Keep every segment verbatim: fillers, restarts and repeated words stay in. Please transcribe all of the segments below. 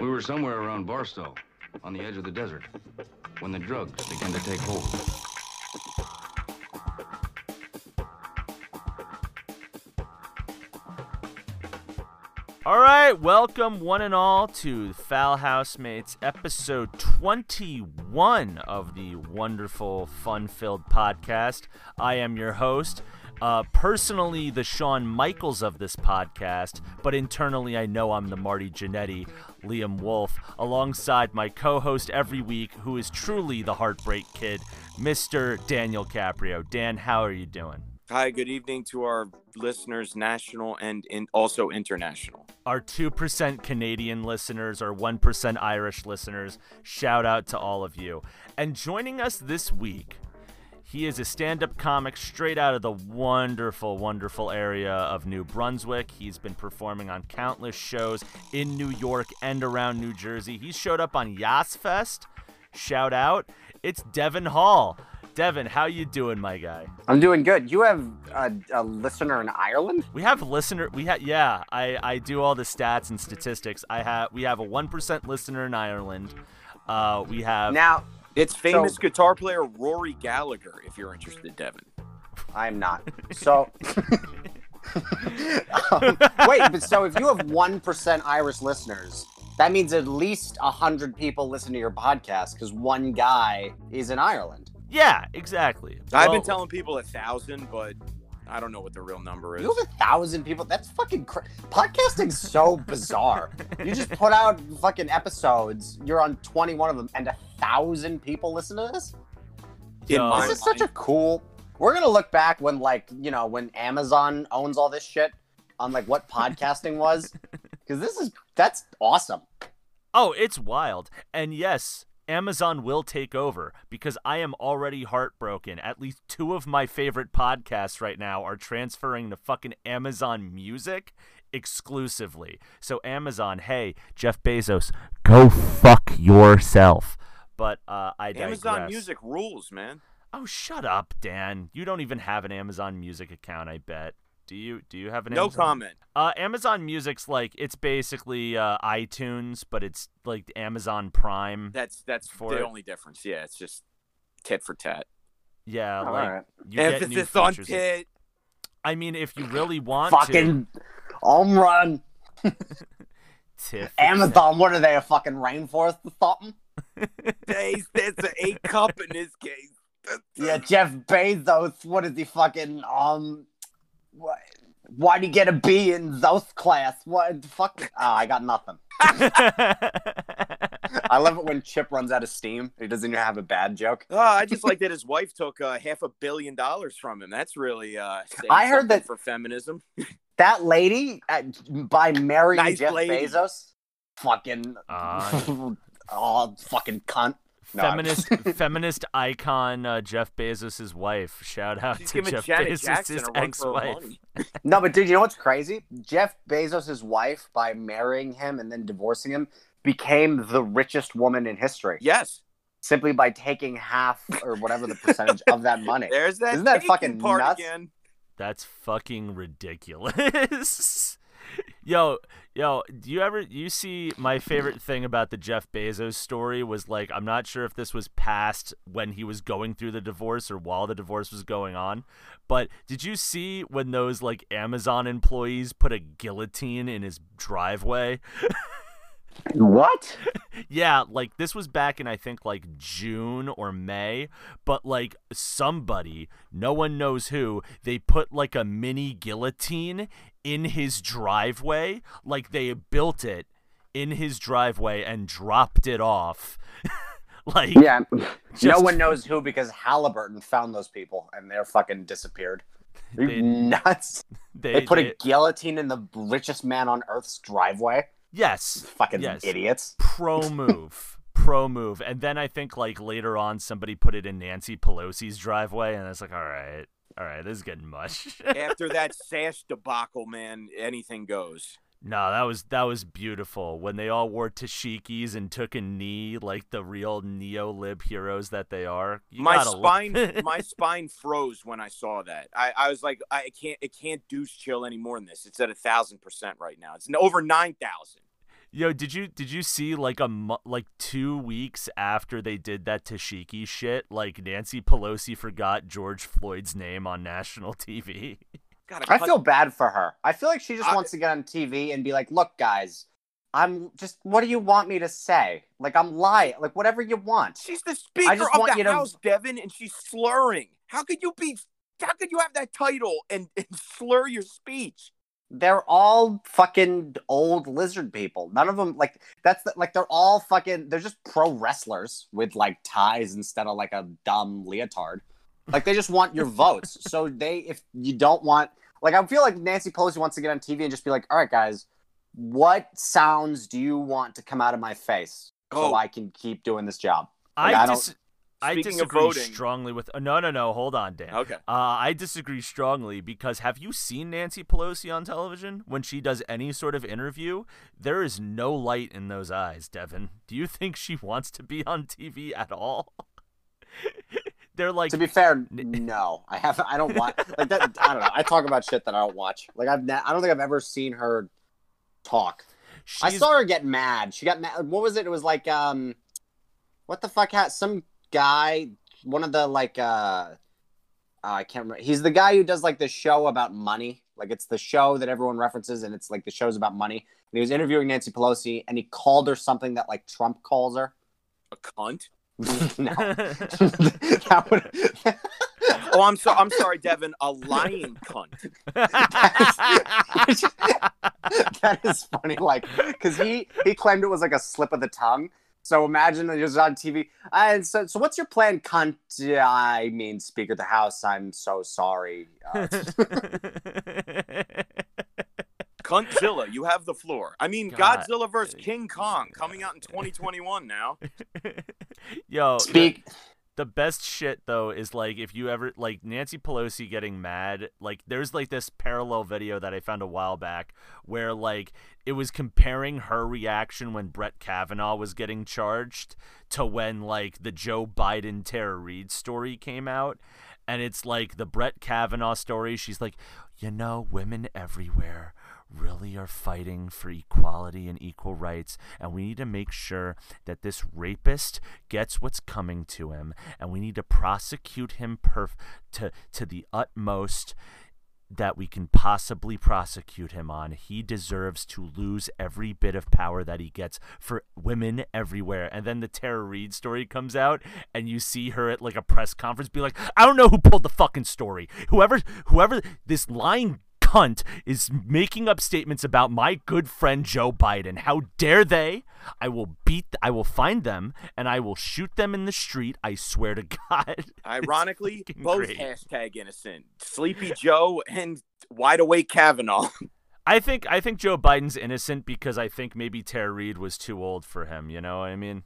We were somewhere around Barstow, on the edge of the desert, when the drugs began to take hold. All right, welcome one and all to Foul Housemates, episode twenty-one of the wonderful, fun-filled podcast. I am your host, uh, personally the Shawn Michaels of this podcast, but internally I know I'm the Marty Jannetty, Liam Wolf, alongside my co-host every week, who is truly the Heartbreak Kid, Mister Daniel Caprio. Dan, how are you doing? Hi, good evening to our listeners, national and in, also international. Our two percent Canadian listeners, our one percent Irish listeners, shout out to all of you. And joining us this week, he is a stand-up comic straight out of the wonderful, wonderful area of New Brunswick. He's been performing on countless shows in New York and around New Jersey. He showed up on Yas Fest. Shout out. It's Devin Hall. Devin, how you doing, my guy? I'm doing good. You have a, a listener in Ireland? We have listener. We have yeah. I, I do all the stats and statistics. I have we have a one percent listener in Ireland. Uh, we have now. It's famous so, guitar player Rory Gallagher. If you're interested, Devin. I'm not. So um, wait, but so if you have one percent Irish listeners, that means at least a hundred people listen to your podcast because one guy is in Ireland. Yeah, exactly. Well, I've been telling people a thousand, but I don't know what the real number is. You have a thousand people? That's fucking crazy. Podcasting's so bizarre. You just put out fucking episodes. You're on twenty-one of them, and a thousand people listen to this? No. This is such a cool... We're going to look back when, like, you know, when Amazon owns all this shit on, like, what podcasting was. Because this is... That's awesome. Oh, it's wild. And yes... Amazon will take over because I am already heartbroken. At least two of my favorite podcasts right now are transferring to fucking Amazon Music exclusively. So Amazon, hey, Jeff Bezos, go fuck yourself. But uh, I digress. Amazon Music rules, man. Oh, shut up, Dan. You don't even have an Amazon Music account, I bet. Do you do you have an no Amazon? comment? Uh, Amazon Music's like it's basically uh, iTunes, but it's like Amazon Prime. That's that's for the it. only difference. Yeah, it's just tit for tat. Yeah, all like right. you emphasis get new on tit. I mean, if you really want fucking to, home run. Amazon, what are they, a fucking rainforest or something? Days, that's an eight cup in this case. Yeah, Jeff Bezos, what is he fucking um? What? Why'd you get a B in Zeus class? What the fuck? Oh, I got nothing. I love it when Chip runs out of steam. He doesn't even have a bad joke. Oh, I just like that his wife took uh, half a billion dollars from him. That's really uh, I heard that for feminism. That lady at, by marrying nice Jeff lady. Bezos, fucking uh, oh, fucking cunt. No, feminist feminist icon uh, Jeff Bezos' wife. Shout out She's to Jeff Bezos' ex-wife. No, but dude, you know what's crazy? Jeff Bezos' wife, by marrying him and then divorcing him, became the richest woman in history. Yes. Simply by taking half or whatever the percentage of that money. There's that Isn't that fucking part nuts? Again. That's fucking ridiculous. Yo, yo, do you ever, you see, my favorite thing about the Jeff Bezos story was like, I'm not sure if this was past when he was going through the divorce or while the divorce was going on, but did you see when those like Amazon employees put a guillotine in his driveway? What? Yeah, like this was back in I think like June or May, but like somebody, no one knows who, they put like a mini guillotine in his driveway, like they built it in his driveway and dropped it off. Like yeah, just... no one knows who because Halliburton found those people and they're fucking disappeared. Are you they, nuts? They, they put they... a guillotine in the richest man on Earth's driveway. Yes. Fucking yes. Idiots. Pro move. Pro move. And then I think like later on somebody put it in Nancy Pelosi's driveway and it's like, all right, all right, this is getting much. After that sash debacle, man, anything goes. No, that was that was beautiful. When they all wore tashikis and took a knee like the real neo-lib heroes that they are. My spine my spine froze when I saw that. I, I was like, I can't it can't deuce chill any more than this. It's at a thousand percent right now. It's over nine thousand. Yo, did you did you see like a like two weeks after they did that Tashiki shit, like Nancy Pelosi forgot George Floyd's name on national T V? God, I, I feel bad for her. I feel like she just I, wants to get on T V and be like, "Look, guys, I'm just. What do you want me to say? Like, I'm lying. Like, whatever you want." She's the speaker I just of want the you House, to... Devin, and she's slurring. How could you be? How could you have that title and, and slur your speech? They're all fucking old lizard people. None of them, like, that's, the, like, they're all fucking, they're just pro wrestlers with, like, ties instead of, like, a dumb leotard. Like, they just want your votes. So they, if you don't want, like, I feel like Nancy Pelosi wants to get on T V and just be like, all right, guys, what sounds do you want to come out of my face oh. so I can keep doing this job? Like, I, I don't... Dis- I disagree strongly with... No, no, no. Hold on, Dan. Okay. Uh, I disagree strongly because have you seen Nancy Pelosi on television? When she does any sort of interview, there is no light in those eyes, Devin. Do you think she wants to be on T V at all? They're like... To be fair, no. I have. I don't watch... Like that, I don't know. I talk about shit that I don't watch. Like I've. I don't think I've ever seen her talk. She's... I saw her get mad. She got mad. What was it? It was like... um, What the fuck? Has some... guy, one of the like uh, uh I can't remember, he's the guy who does like the show about money, like it's the show that everyone references and it's like the show's about money, and he was interviewing Nancy Pelosi and he called her something that like Trump calls her, a cunt. No. That would... oh I'm so I'm sorry Devin, a lying cunt. That is, that is funny, like because he he claimed it was like a slip of the tongue. So imagine that you're on T V. And so, so what's your plan, cunt? Yeah, I mean, Speaker of the House, I'm so sorry. Uh, Cuntzilla, you have the floor. I mean, God. Godzilla versus King Kong coming out in twenty twenty-one now. Yo, Speak. The, the best shit, though, is like if you ever, like Nancy Pelosi getting mad, like there's like this parallel video that I found a while back where like, it was comparing her reaction when Brett Kavanaugh was getting charged to when, like, the Joe Biden Tara Reade story came out. And it's, like, the Brett Kavanaugh story. She's like, you know, women everywhere really are fighting for equality and equal rights. And we need to make sure that this rapist gets what's coming to him. And we need to prosecute him perf- to, to the utmost that we can possibly prosecute him on. He deserves to lose every bit of power that he gets for women everywhere. And then the Tara Reade story comes out and you see her at like a press conference be like, I don't know who pulled the fucking story. Whoever, whoever this lying cunt is making up statements about my good friend Joe Biden. How dare they? I will beat, I will find them and I will shoot them in the street. I swear to God. Ironically, both great. Hashtag innocent. Sleepy Joe and wide awake Kavanaugh. I think, I think Joe Biden's innocent because I think maybe Tara Reade was too old for him. You know what I mean?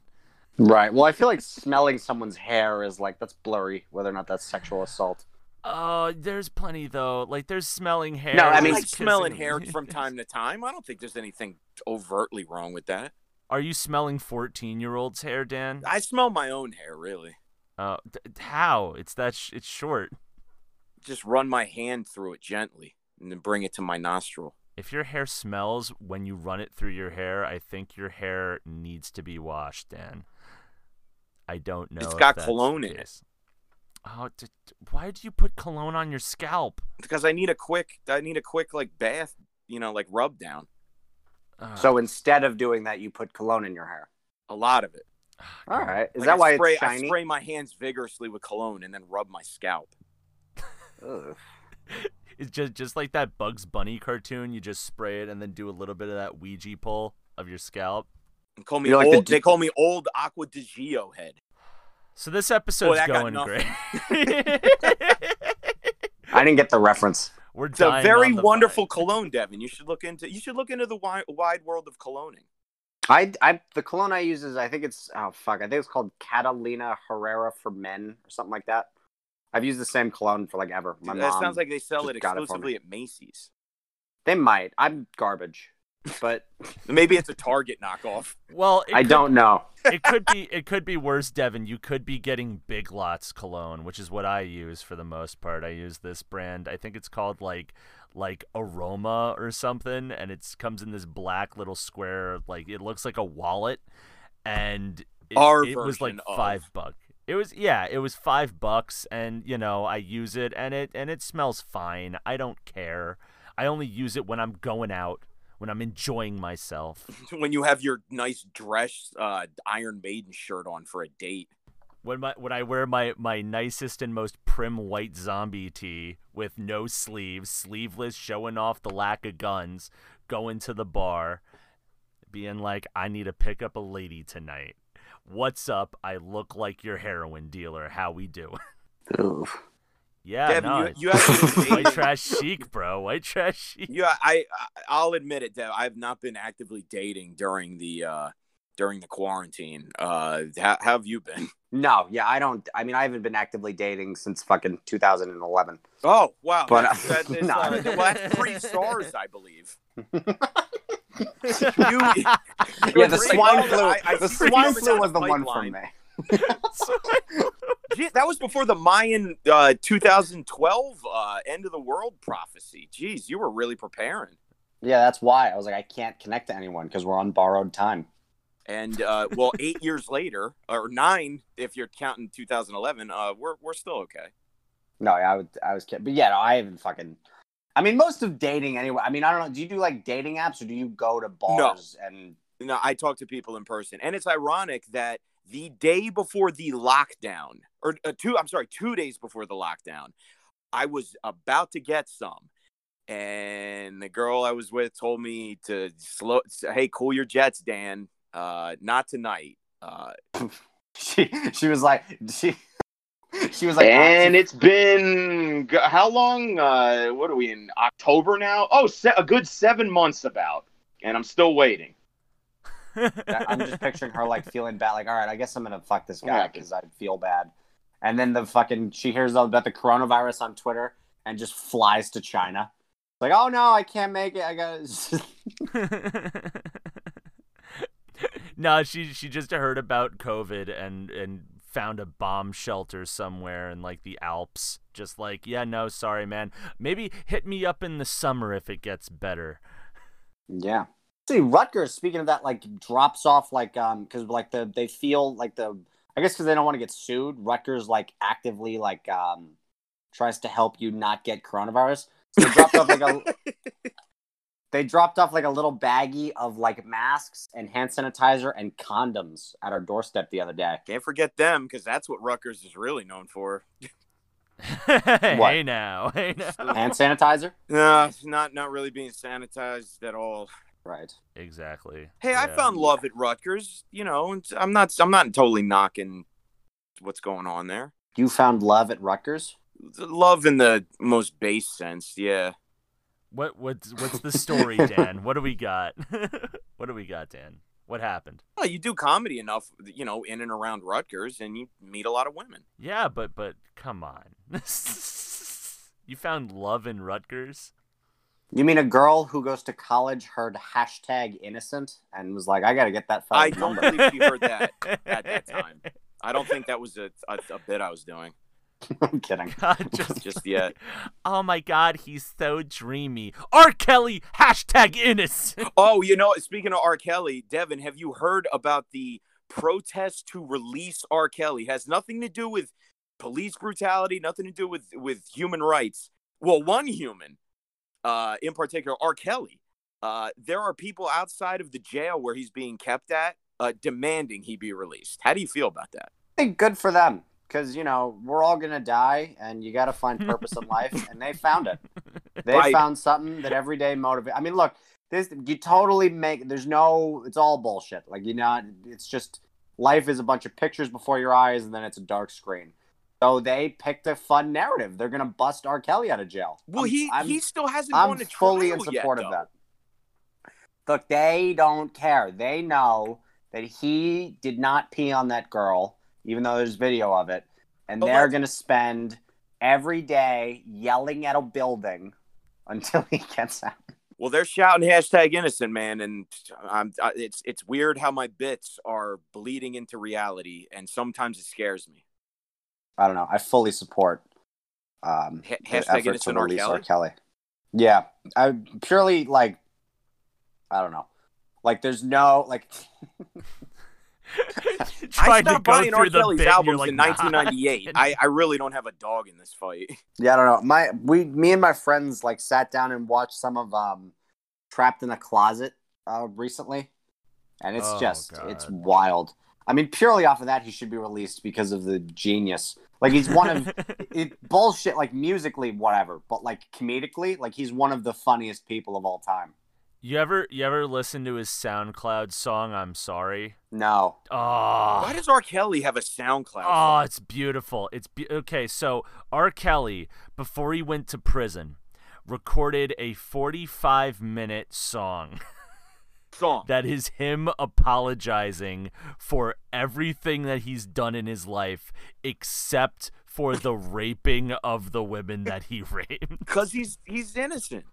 Right. Well, I feel like smelling someone's hair is like, that's blurry, whether or not that's sexual assault. Oh, uh, there's plenty though. Like there's smelling hair. No, I mean like smelling hair from time to time. I don't think there's anything overtly wrong with that. Are you smelling fourteen-year-olds' hair, Dan? I smell my own hair, really. Uh, th- how? It's that. Sh- it's short. Just run my hand through it gently, and then bring it to my nostril. If your hair smells when you run it through your hair, I think your hair needs to be washed, Dan. I don't know. It's if got that's cologne in it. Oh, did, why did you put cologne on your scalp? Because I need a quick, I need a quick like bath, you know, like rub down. Uh, so instead of doing that, you put cologne in your hair. A lot of it. All right. Is like that I why spray, it's shiny? I spray my hands vigorously with cologne and then rub my scalp. It's just just like that Bugs Bunny cartoon. You just spray it and then do a little bit of that Ouija pull of your scalp. They call me old, like the... They call me old Aqua Di Gio head. So this episode's Boy, going great. I didn't get the reference. We're it's a very wonderful vine. Cologne, Devin. You should look into. You should look into the wide, wide world of cologning. I, I, the cologne I use is I think it's oh fuck I think it's called Catalina Herrera for Men or something like that. I've used the same cologne for like ever. My Dude, that mom sounds like they sell it exclusively it at Macy's. They might. I'm garbage. But maybe it's a Target knockoff. Well, I could, don't know. It could be. It could be worse, Devin. You could be getting Big Lots cologne, which is what I use for the most part. I use this brand. I think it's called like like aroma or something, and it comes in this black little square, like it looks like a wallet, and it, Our it was like of. five bucks. It was yeah, it was five bucks, and you know I use it, and it and it smells fine. I don't care. I only use it when I'm going out, when I'm enjoying myself. When you have your nice dress, uh, Iron Maiden shirt on for a date. When my when I wear my, my nicest and most prim white zombie tee with no sleeves, sleeveless, showing off the lack of guns, going to the bar, being like, I need to pick up a lady tonight. What's up? I look like your heroin dealer. How we doing? Ooh. Yeah, Devin, no, you, you have white trash chic, bro. White trash chic. Yeah, I, I'll admit it, Dev. I've not been actively dating during the uh, during the quarantine. Uh, how, how have you been? No, yeah, I don't. I mean, I haven't been actively dating since fucking two thousand eleven. Oh, wow. But that's, that's, that's, no. uh, well, that's three stars, I believe. you, yeah, the swine flu. I, I the swine flu was the one for me. Jeez, that was before the Mayan uh, two thousand twelve uh, end of the world prophecy. Jeez, you were really preparing. Yeah, that's why I was like, I can't connect to anyone because we're on borrowed time. And uh, well, eight years later, or nine if you're counting two thousand eleven, uh, we're we're still okay. No, I would I was kidding, but yeah, no, I haven't fucking. I mean, most of dating anyway. I mean, I don't know. Do you do like dating apps or do you go to bars? No. And no, I talk to people in person, and it's ironic that. The day before the lockdown, or uh, two, I'm sorry, two days before the lockdown, I was about to get some. And the girl I was with told me to slow, hey, cool your jets, Dan. Uh, not tonight. Uh, she she was like, she, she was like, and oh, it's been, how long? Uh, what are we in? October now? Oh, se- a good seven months about. And I'm still waiting. I'm just picturing her like feeling bad, like, all right, I guess I'm gonna fuck this guy because I feel bad. And then the fucking she hears about the coronavirus on Twitter and just flies to China. Like, oh no, I can't make it. I gotta. No, she she just heard about COVID and and found a bomb shelter somewhere in like the Alps. Just like, yeah, no, sorry, man. Maybe hit me up in the summer if it gets better. Yeah. See, Rutgers, speaking of that, like, drops off, like, um, because, like, the they feel, like, the, I guess because they don't want to get sued, Rutgers, like, actively, like, um, tries to help you not get coronavirus. So they dropped off, like, a, they dropped off, like, a little baggie of, like, masks and hand sanitizer and condoms at our doorstep the other day. Can't forget them, because that's what Rutgers is really known for. Hey now, hey now. Hand sanitizer? No, it's not, not really being sanitized at all. Right. Exactly. Hey, yeah. I found love at Rutgers. You know, I'm not. I'm not totally knocking what's going on there. You found love at Rutgers? Love in the most base sense. Yeah. What? What's? What's the story, Dan? What do we got? What do we got, Dan? What happened? Well, you do comedy enough, you know, in and around Rutgers, and you meet a lot of women. Yeah, but but come on. You found love in Rutgers? You mean a girl who goes to college heard hashtag innocent and was like, I got to get that phone I number. Don't believe she heard that at that time. I don't think that was a, a, a bit I was doing. I'm kidding. God, just, just yet. Oh, my God. He's so dreamy. R. Kelly, hashtag innocent. Oh, you know, speaking of R. Kelly, Devin, have you heard about the protest to release R. Kelly? It has nothing to do with police brutality, nothing to do with, with human rights. Well, one human. Uh, in particular, R. Kelly, uh, there are people outside of the jail where he's being kept at uh, demanding he be released. How do you feel about that? I think good for them because, you know, we're all going to die and you got to find purpose in life. And they found it. They right. found something that every day motivates. I mean, look, this you totally make there's no it's all bullshit. Like, you know, it's just life is a bunch of pictures before your eyes and then it's a dark screen. So they picked a fun narrative. They're going to bust R. Kelly out of jail. Well, I'm, he, I'm, he still hasn't gone to trial yet, though. I'm fully in support of that. Look, they don't care. They know that he did not pee on that girl, even though there's video of it. And oh, they're going to spend every day yelling at a building until he gets out. Well, they're shouting hashtag innocent, man. And I'm, I, it's it's weird how my bits are bleeding into reality. And sometimes it scares me. I don't know. I fully support um, H- the effort to release R. Kelly. R. Kelly. Yeah. I purely like, I don't know. Like there's no like I stopped buying R. Kelly's albums like, in nineteen ninety-eight. I, I really don't have a dog in this fight. Yeah, I don't know. My we me and my friends like sat down and watched some of um Trapped in a Closet uh, recently. And it's oh, just God. it's wild. I mean, purely off of that, he should be released because of the genius. Like, he's one of... it bullshit, like, musically, whatever. But, like, comedically, like, he's one of the funniest people of all time. You ever you ever listen to his SoundCloud song, I'm Sorry? No. Oh. Why does R. Kelly have a SoundCloud song? Oh, it's beautiful. It's be- Okay, so R. Kelly, before he went to prison, recorded a forty-five minute song. Song. That is him apologizing for everything that he's done in his life except for the raping of the women that he raped. Because he's he's innocent.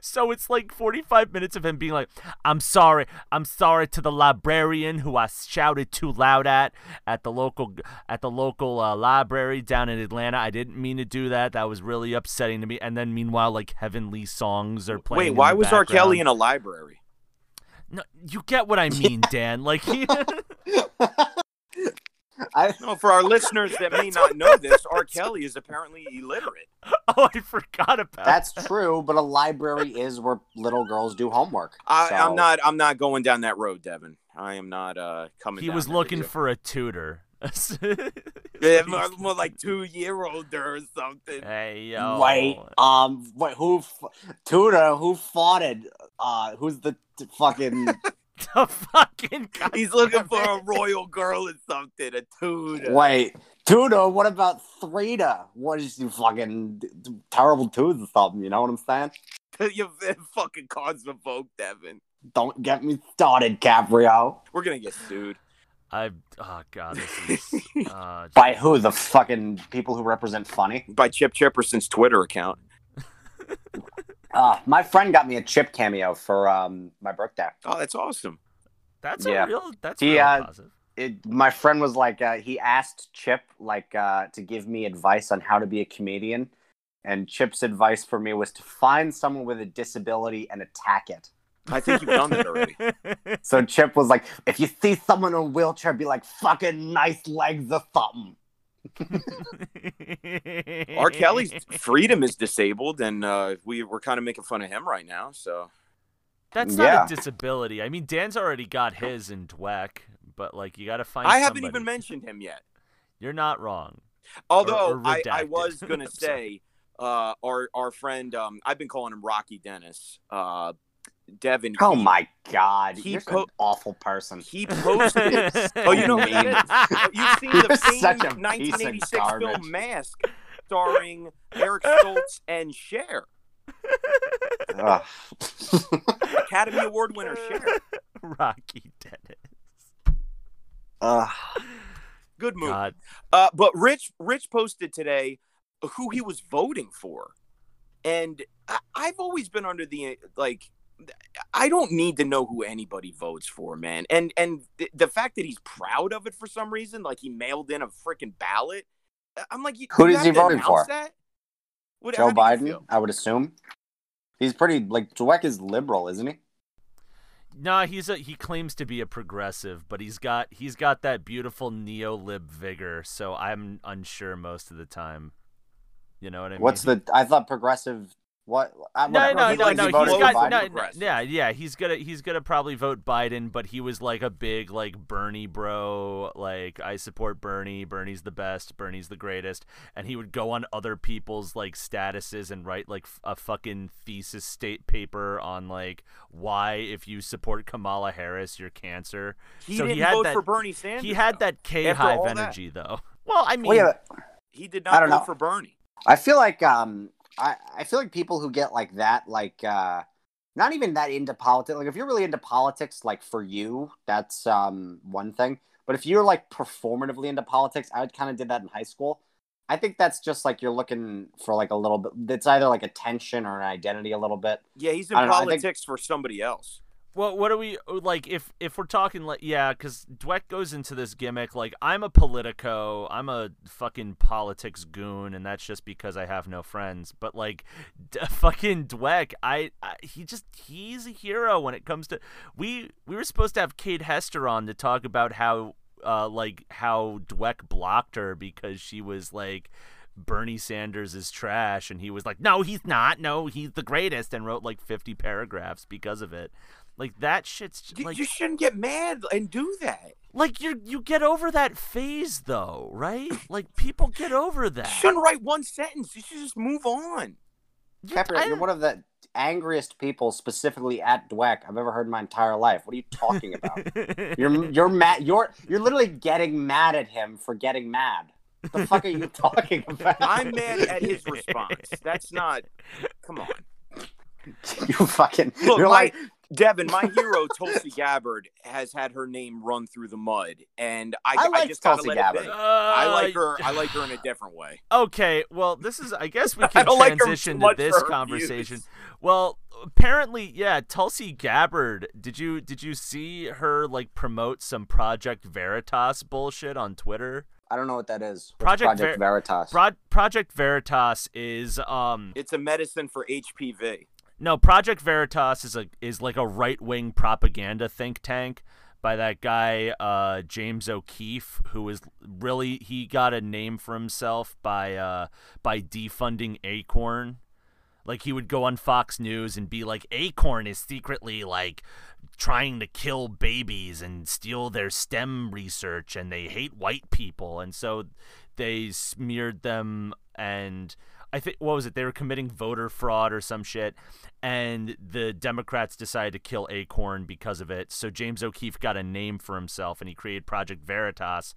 So it's like forty-five minutes of him being like, I'm sorry. I'm sorry to the librarian who I shouted too loud at at the local at the local uh, library down in Atlanta. I didn't mean to do that. That was really upsetting to me. And then meanwhile, like, heavenly songs are playing. Wait, why was R. Kelly in a library? No, you get what I mean, Dan. Like, he... I know for our listeners that may not know this, R. Kelly is apparently illiterate. Oh, I forgot about That's that. That's true, but a library is where little girls do homework. I, so. I'm not. I'm not going down that road, Devin. I am not uh, coming. He down was looking video. for a tutor. Yeah, more like two year older or something. Hey yo, wait, um, wait, who f- tutor? Who farted? Uh, who's the t- fucking? The fucking. God He's looking for a royal girl or something. A tutor. Wait, tutor. What about Thrita? What is you fucking terrible twos or something? You know what I'm saying? You're fucking cause revoked, Devin. Don't get me started, Caprio. We're gonna get sued. I oh god, this is uh, by who? The fucking people who represent funny? By Chip Chipperson's Twitter account. uh, my friend got me a Chip cameo for um my birthday. Oh, that's awesome. That's yeah. a real. That's he, real uh, positive. It, my friend was like, uh, he asked Chip like uh, to give me advice on how to be a comedian, and Chip's advice for me was to find someone with a disability and attack it. I think you've done that already. So Chip was like, if you see someone in a wheelchair, be like, fucking nice legs or something. R. Kelly's freedom is disabled, and uh, we, we're kind of making fun of him right now. So That's not yeah. a disability. I mean, Dan's already got his in Dweck, but like, you got to find I haven't somebody. even mentioned him yet. You're not wrong. Although, or, or I, I was going to say, uh, our, our friend, um, I've been calling him Rocky Dennis, uh, Devin. Oh he, my God! He You're po- an awful person. He posted. Oh, you know mean. You've seen the famed nineteen eighty-six film Mask, starring Eric Stoltz and Cher. Uh. Academy Award winner Cher. Rocky Dennis. Uh, Good movie. God. Uh, but Rich, Rich posted today who he was voting for, and I, I've always been under the like. I don't need to know who anybody votes for, man. And and th- the fact that he's proud of it for some reason, like he mailed in a freaking ballot. I'm like, you, who you is he voting for? That? What, Joe Biden, I would assume. He's pretty like Dweck is liberal, isn't he? Nah, he's a he claims to be a progressive, but he's got he's got that beautiful neo-lib vigor. So I'm unsure most of the time. You know what I mean? What's the? I thought progressive. What? I, no, no, no, no. He he's got, no, no. Yeah, yeah. He's gonna, he's gonna probably vote Biden, but he was like a big, like Bernie bro. Like I support Bernie. Bernie's the best. Bernie's the greatest. And he would go on other people's like statuses and write like a fucking thesis state paper on like why if you support Kamala Harris, you're cancer. He so didn't he had vote that, for Bernie Sanders. He had though. that K-hive energy that. though. Well, I mean, well, yeah, he did not vote know. for Bernie. I feel like um. I, I feel like people who get like that, like, uh, not even that into politics. Like, if you're really into politics, like, for you, that's um, one thing. But if you're, like, performatively into politics, I kind of did that in high school. I think that's just, like, you're looking for, like, a little bit. It's either, like, a tension or an identity a little bit. Yeah, he's in politics know, think, for somebody else. Well, what are we, like, if if we're talking, like, yeah, because Dweck goes into this gimmick, like, I'm a politico, I'm a fucking politics goon, and that's just because I have no friends. But, like, d- fucking Dweck, I, I, he just, he's a hero when it comes to, we, we were supposed to have Kate Hester on to talk about how, uh, like, how Dweck blocked her because she was, like, Bernie Sanders is trash, and he was like, no, he's not, no, he's the greatest, and wrote, like, fifty paragraphs because of it. Like, that shit's... Like, you shouldn't get mad and do that. Like, you you get over that phase, though, right? Like, people get over that. You shouldn't write one sentence. You should just move on. Pepper, I... you're one of the angriest people, specifically at Dweck, I've ever heard in my entire life. What are you talking about? you're you're mad. You're you're literally getting mad at him for getting mad. What the fuck are you talking about? I'm mad at his response. That's not... Come on. You fucking... Look, you're like... like... Devin, my hero, Tulsi Gabbard, has had her name run through the mud, and I, I, like I just gotta Tulsi let Gabbard. It be. Uh, I like her. I like her in a different way. Okay, well, this is. I guess we can transition like to this conversation. Views. Well, apparently, yeah, Tulsi Gabbard. Did you did you see her like promote some Project Veritas bullshit on Twitter? I don't know what that is. Project, Project Ver- Veritas. Pro- Project Veritas is um. It's a medicine for H P V. No, Project Veritas is a is like a right-wing propaganda think tank by that guy uh, James O'Keefe, who is really he got a name for himself by uh, by defunding Acorn. Like, he would go on Fox News and be like, Acorn is secretly like trying to kill babies and steal their STEM research, and they hate white people, and so they smeared them and. I think, what was it? They were committing voter fraud or some shit, and the Democrats decided to kill Acorn because of it. So James O'Keefe got a name for himself, and he created Project Veritas,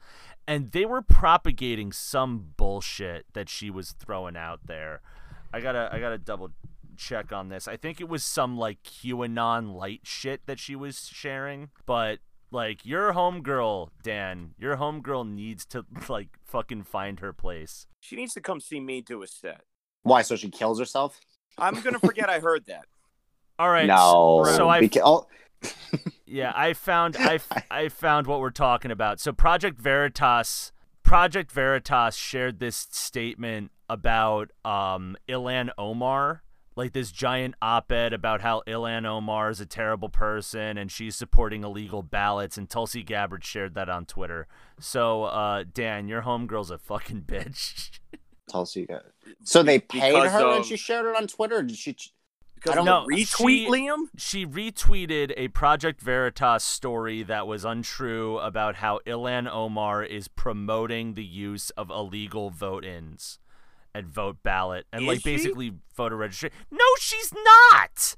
and they were propagating some bullshit that she was throwing out there. I gotta, I gotta double check on this. I think it was some like QAnon light shit that she was sharing, but. Like, your homegirl, Dan, your homegirl needs to, like, fucking find her place. She needs to come see me do a set. Why, so she kills herself? I'm going to forget I heard that. All right. No. So, so I... yeah, I found, I, I found what we're talking about. So Project Veritas, Project Veritas shared this statement about um, Ilhan Omar. Like this giant op-ed about how Ilhan Omar is a terrible person and she's supporting illegal ballots, and Tulsi Gabbard shared that on Twitter. So, uh, Dan, your homegirl's a fucking bitch. Tulsi Gabbard. So they paid because her of... and she shared it on Twitter? Did she... Because I don't no, retweet she, Liam? She retweeted a Project Veritas story that was untrue about how Ilhan Omar is promoting the use of illegal vote-ins. And vote ballot and is like basically she? Voter registration. No, she's not.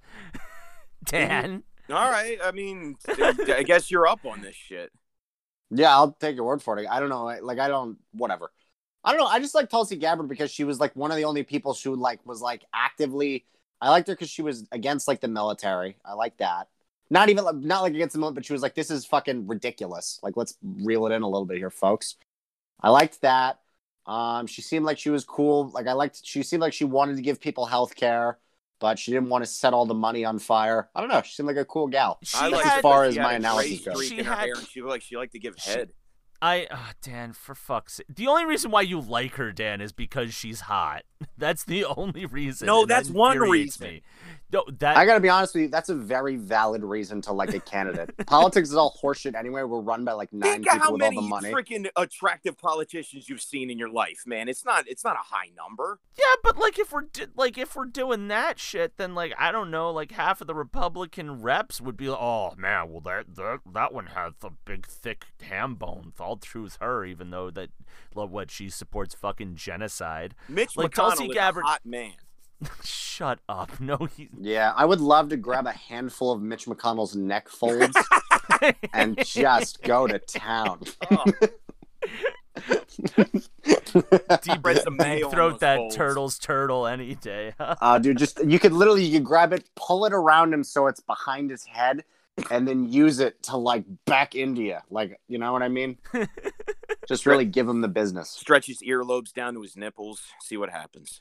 Dan. All right. I mean, I guess you're up on this shit. Yeah, I'll take your word for it. I don't know. Like, I don't. Whatever. I don't know. I just like Tulsi Gabbard because she was like one of the only people who like was like actively. I liked her because she was against like the military. I like that. Not even not like against the military, but she was like, this is fucking ridiculous. Like, let's reel it in a little bit here, folks. I liked that. Um, she seemed like she was cool. Like I liked, she seemed like she wanted to give people health care, but she didn't want to set all the money on fire. I don't know. She seemed like a cool gal. She I like as far as my analysis goes. She had, she looked like she liked to give head. She, I, oh, Dan, for fuck's sake. The only reason why you like her, Dan, is because she's hot. That's the only reason. No, and that's that one reason. Me. No, that I gotta be honest with you. That's a very valid reason to like a candidate. Politics is all horseshit anyway. We're run by like nine Think people how with many all the money. Freaking attractive politicians you've seen in your life, man. It's not. It's not a high number. Yeah, but like if we're do- like if we're doing that shit, then like I don't know, like half of the Republican reps would be like, oh man, well that that that one has a big thick ham bone. I'll choose her, even though that love what she supports fucking genocide. Mitch like, McConnell Tulsi is Gabbard... a hot man. Shut up! No, he's... yeah, I would love to grab a handful of Mitch McConnell's neck folds and just go to town. Oh. Deep breath of mayo throat that folds. Turtle's turtle any day. Huh? Uh, dude, just you could literally you could grab it, pull it around him so it's behind his head. And then use it to, like, back India. Like, you know what I mean? Just really give him the business. Stretch his earlobes down to his nipples. See what happens.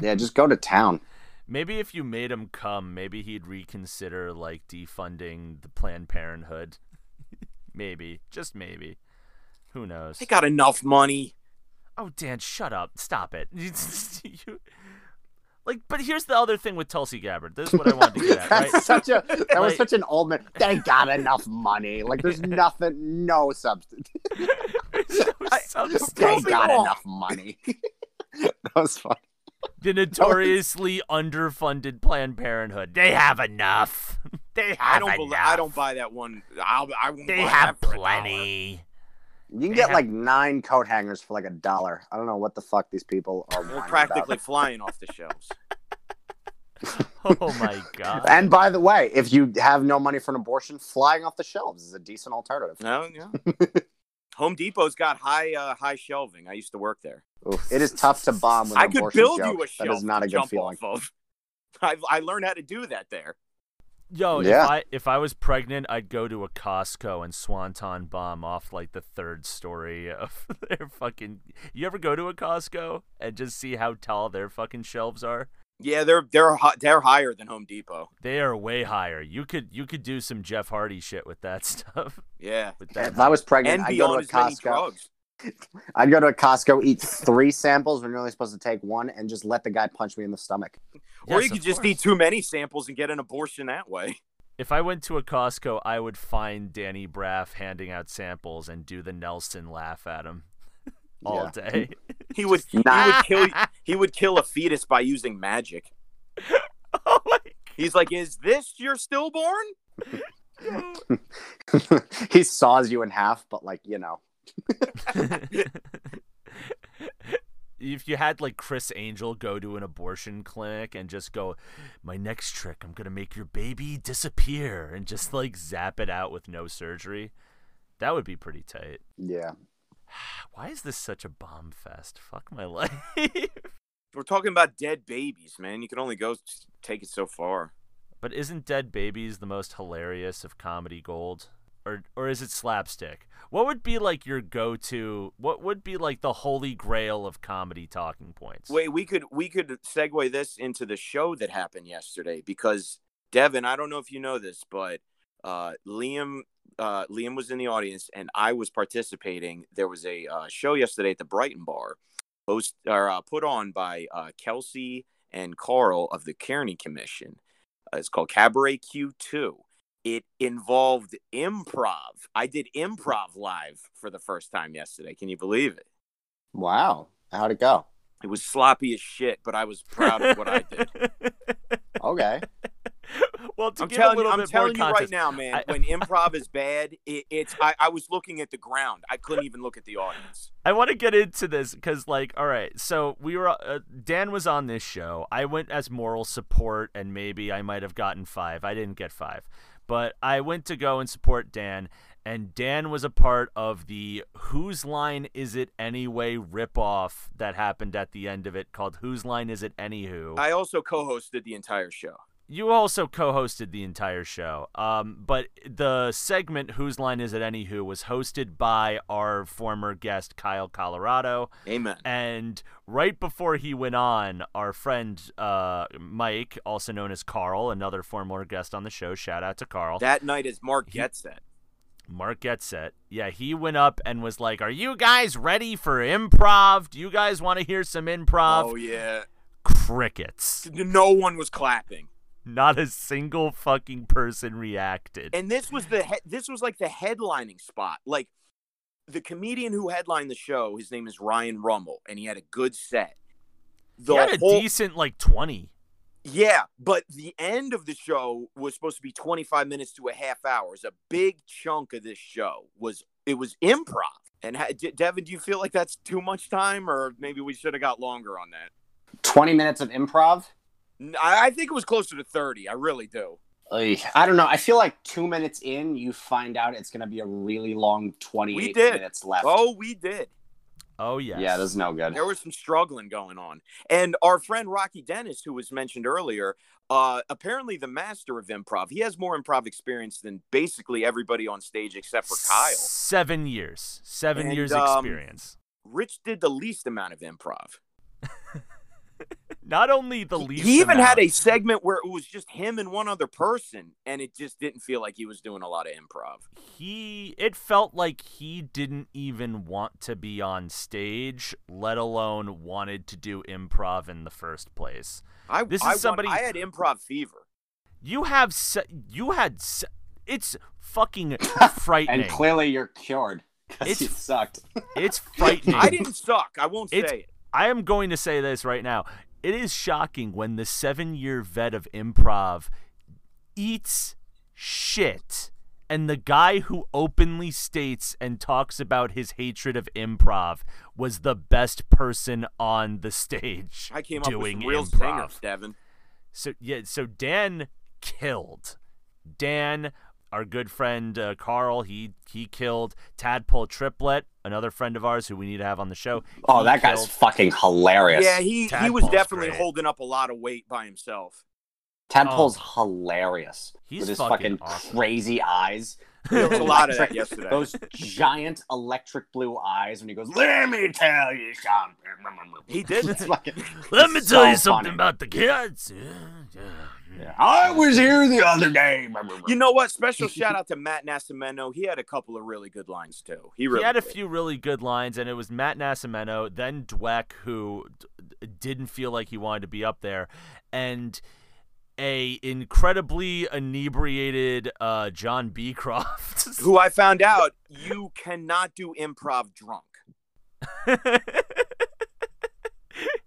Yeah, just go to town. Maybe if you made him come, maybe he'd reconsider, like, defunding the Planned Parenthood. Maybe. Just maybe. Who knows? They got enough money. Oh, Dan, shut up. Stop it. you... Like, but here's the other thing with Tulsi Gabbard. This is what I wanted to get at, right? such a, that like, was such an old man. They got enough money. Like, there's nothing, no substance. There's no substance. They got enough money. That was funny. The notoriously underfunded Planned Parenthood. They have enough. They have I don't enough. Be- I don't buy that one. I'll, I won't they buy have that plenty. You can they get have... like nine coat hangers for like a dollar. I don't know what the fuck these people are. We're practically about. flying off the shelves. Oh my god! And by the way, if you have no money for an abortion, flying off the shelves is a decent alternative. Oh yeah. Home Depot's got high uh, high shelving. I used to work there. Oof. It is tough to bomb with an abortion. I could build joke. you a shelf. That is not a good feeling. Of. I I learned how to do that there. Yo, yeah. if I if I was pregnant, I'd go to a Costco and swanton bomb off like the third story of their fucking. You ever go to a Costco and just see how tall their fucking shelves are? Yeah, they're they're they're higher than Home Depot. They are way higher. You could you could do some Jeff Hardy shit with that stuff. Yeah, with that. If I was pregnant, I'd go to a Costco. I'd go to a Costco, eat three samples when you're only supposed to take one, and just let the guy punch me in the stomach. Or yes, you could just course. eat too many samples and get an abortion that way. If I went to a Costco, I would find Danny Braff handing out samples and do the Nelson laugh at him all yeah. day. He would, he would kill. He would kill a fetus by using magic. Oh my God. He's like, "Is this your stillborn?" He saws you in half, but like you know. If you had like Chris Angel go to an abortion clinic and just go, my next trick, I'm gonna make your baby disappear and just like zap it out with no surgery, that would be pretty tight. Yeah. Why is this such a bomb fest? Fuck my life. We're talking about dead babies, man. You can only go take it so far. But isn't dead babies the most hilarious of comedy gold? Or, or is it slapstick? What would be like your go-to? What would be like the holy grail of comedy talking points? Wait, we could we could segue this into the show that happened yesterday because Devin, I don't know if you know this, but uh, Liam uh, Liam was in the audience and I was participating. There was a uh, show yesterday at the Brighton Bar, host or uh, put on by uh, Kelsey and Carl of the Kearney Commission. Uh, it's called Cabaret Q two. It involved improv. I did improv live for the first time yesterday. Can you believe it? Wow. How'd it go? It was sloppy as shit, but I was proud of what I did. Okay. Well, to I'm give telling, a little I'm bit telling more you context, right now, man, I, when improv is bad, it, it's I, I was looking at the ground. I couldn't even look at the audience. I want to get into this because, like, all right, so we were uh, Dan was on this show. I went as moral support, and maybe I might have gotten five. I didn't get five. But I went to go and support Dan, and Dan was a part of the Whose Line Is It Anyway ripoff that happened at the end of it called Whose Line Is It Anywho? I also co-hosted the entire show. You also co-hosted the entire show. Um, but the segment Whose Line Is It Anywho was hosted by our former guest, Kyle Colorado. Amen. And right before he went on, our friend uh, Mike, also known as Carl, another former guest on the show. Shout out to Carl. That night is Mark Getset. Mark Getset. Yeah, he went up and was like, are you guys ready for improv? Do you guys want to hear some improv? Oh, yeah. Crickets. No one was clapping. Not a single fucking person reacted. And this was the he- this was like the headlining spot. Like the comedian who headlined the show, his name is Ryan Rummel, and he had a good set. The he had a whole- decent like twenty. Yeah, but the end of the show was supposed to be twenty-five minutes to a half hour. A big chunk of this show was it was improv. And ha- D- Devin, do you feel like that's too much time, or maybe we should have got longer on that? Twenty minutes of improv. I think it was closer to thirty. I really do. I don't know. I feel like two minutes in, you find out it's going to be a really long twenty-eight minutes left. Oh, we did. Oh, yes. Yeah, that's no good. There was some struggling going on. And our friend Rocky Dennis, who was mentioned earlier, uh, apparently the master of improv. He has more improv experience than basically everybody on stage except for Kyle. Seven years. Seven and, years um, experience. Rich did the least amount of improv. Not only the least. He even amount. had a segment where it was just him and one other person, and it just didn't feel like he was doing a lot of improv. He, it felt like he didn't even want to be on stage, let alone wanted to do improv in the first place. I, this is I, somebody. I had improv fever. You have, se- you had, se- it's fucking frightening. And clearly you're cured because it sucked. It's frightening. I didn't suck. I won't it's, say it. I am going to say this right now. It is shocking when the seven-year vet of improv eats shit and the guy who openly states and talks about his hatred of improv was the best person on the stage. I came doing up with real improv. Singers, Devin. So, yeah, so Dan killed. Dan, our good friend uh, Carl, he he killed. Tadpole Triplet, another friend of ours who we need to have on the show. Oh, that killed. Guy's fucking hilarious. Yeah, he, he was definitely great. Holding up a lot of weight by himself. Tadpole's oh. hilarious. He's with his fucking, fucking awesome. Crazy eyes. There was a lot of that yesterday. Those giant electric blue eyes when he goes, let me tell you something. He did. Fucking, let me so tell you something funny. About the kids. Yeah, yeah, yeah. I was here the other day. You know what? Special shout out to Matt Nassimeno. He had a couple of really good lines, too. He, really he had did. a few really good lines, and it was Matt Nassimeno, then Dweck, who d- didn't feel like he wanted to be up there. And a incredibly inebriated uh, John B. Croft. Who I found out, you cannot do improv drunk.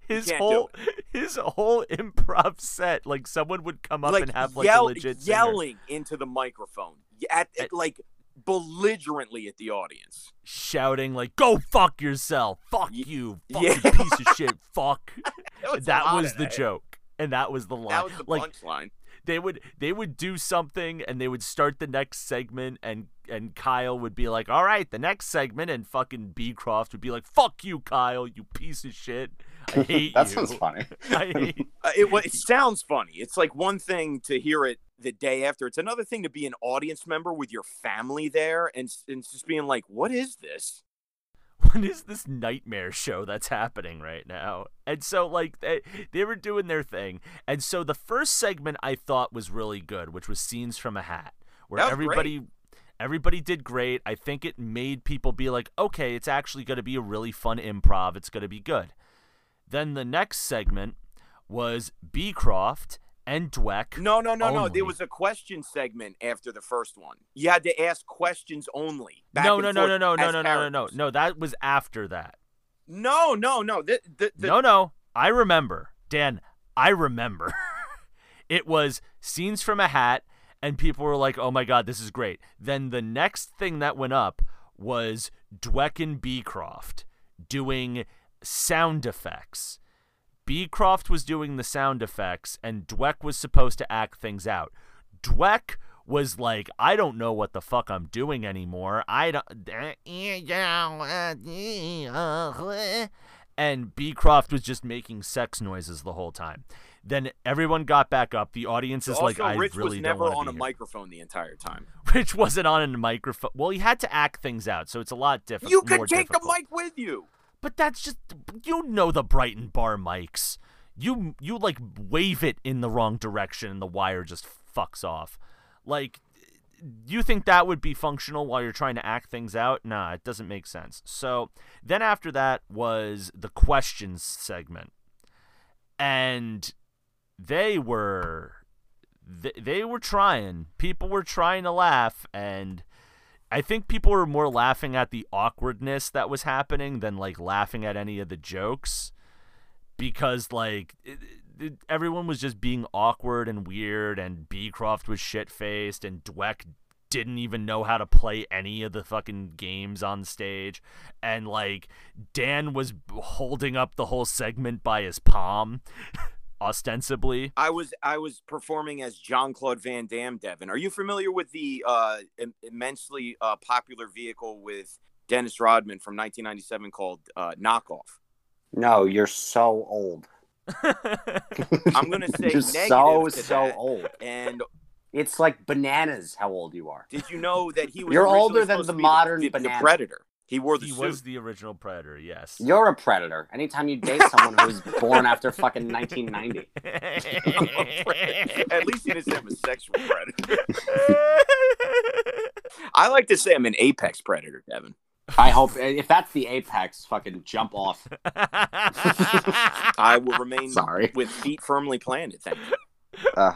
his whole his whole improv set, like someone would come up like, and have like yell, a legit yelling singer. Into the microphone, at, at, at like belligerently at the audience. Shouting like, go fuck yourself, fuck y- you, fucking yeah. piece of shit, fuck. was that was the that. joke. And that was the line. That was the like, punchline. They would they would do something, and they would start the next segment, and and Kyle would be like, all right, the next segment, and fucking B. Croft would be like, fuck you, Kyle, you piece of shit. I hate that you. That sounds funny. I hate uh, it, it sounds funny. It's like one thing to hear it the day after. It's another thing to be an audience member with your family there and, and just being like, what is this? What is this nightmare show that's happening right now? And so, like, they, they were doing their thing. And so the first segment I thought was really good, which was Scenes from a Hat, where everybody great. everybody did great. I think it made people be like, okay, it's actually going to be a really fun improv. It's going to be good. Then the next segment was B. Croft and Dweck. No, no, no, only. no. There was a question segment after the first one. You had to ask questions only. No, no, no, no, no, no, no, no, no, no, no. That was after that. No, no, no. The, the, the... No, no. I remember. Dan, I remember. It was Scenes from a Hat, and people were like, oh, my God, this is great. Then the next thing that went up was Dweck and B. Croft doing sound effects. B. Croft was doing the sound effects, and Dweck was supposed to act things out. Dweck was like, I don't know what the fuck I'm doing anymore. I don't... And B. Croft was just making sex noises the whole time. Then everyone got back up. The audience is also, like, I Rich really don't want to be Rich was never on a here. microphone the entire time. Rich wasn't on a microphone. Well, he had to act things out, so it's a lot diff- you could more take difficult. You could take the mic with you. But that's just, you know, the Brighton Bar mics. You, you like, wave it in the wrong direction and the wire just fucks off. Like, you think that would be functional while you're trying to act things out? Nah, it doesn't make sense. So then after that was the questions segment. And they were, they, they were trying. People were trying to laugh, and I think people were more laughing at the awkwardness that was happening than, like, laughing at any of the jokes, because, like, it, it, everyone was just being awkward and weird, and B. Croft was shit-faced, and Dweck didn't even know how to play any of the fucking games on stage, and, like, Dan was holding up the whole segment by his palm, ostensibly. I was I was performing as Jean-Claude Van Damme, Devin. Are you familiar with the uh, im- immensely uh, popular vehicle with Dennis Rodman from nineteen ninety-seven called uh, Knockoff? No, you're so old. I'm going to say you're so, to so that. old. And it's like bananas how old you are. Did you know that he was... You're older than the modern the, the Predator. He wore the he suit. He was the original predator, yes. You're a predator. Anytime you date someone who was born after fucking nineteen ninety. At least he didn't have a sexual predator. I like to say I'm an apex predator, Devin. I hope. If that's the apex, fucking jump off. I will remain Sorry. with feet firmly planted, thank you. Uh,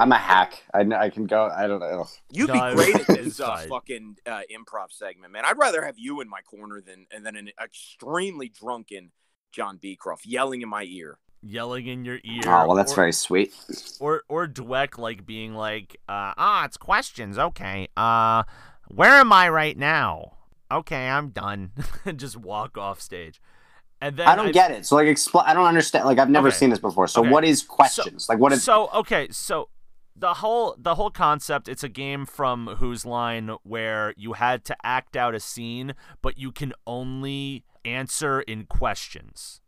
I'm a hack. I I can go. I don't know. You'd be no, great at this uh, fucking uh, improv segment, man. I'd rather have you in my corner than and then an extremely drunken John Beecroft yelling in my ear, yelling in your ear. Oh well, that's or, very sweet. Or or Dweck like being like, ah, uh, oh, it's questions. Okay, uh, where am I right now? Okay, I'm done. Just walk off stage. And then I don't I, get it. So like, expl- I don't understand. Like, I've never okay. seen this before. So okay. what is questions? So, like, what is so? Okay, so the whole the whole concept. It's a game from Whose Line where you had to act out a scene, but you can only answer in questions.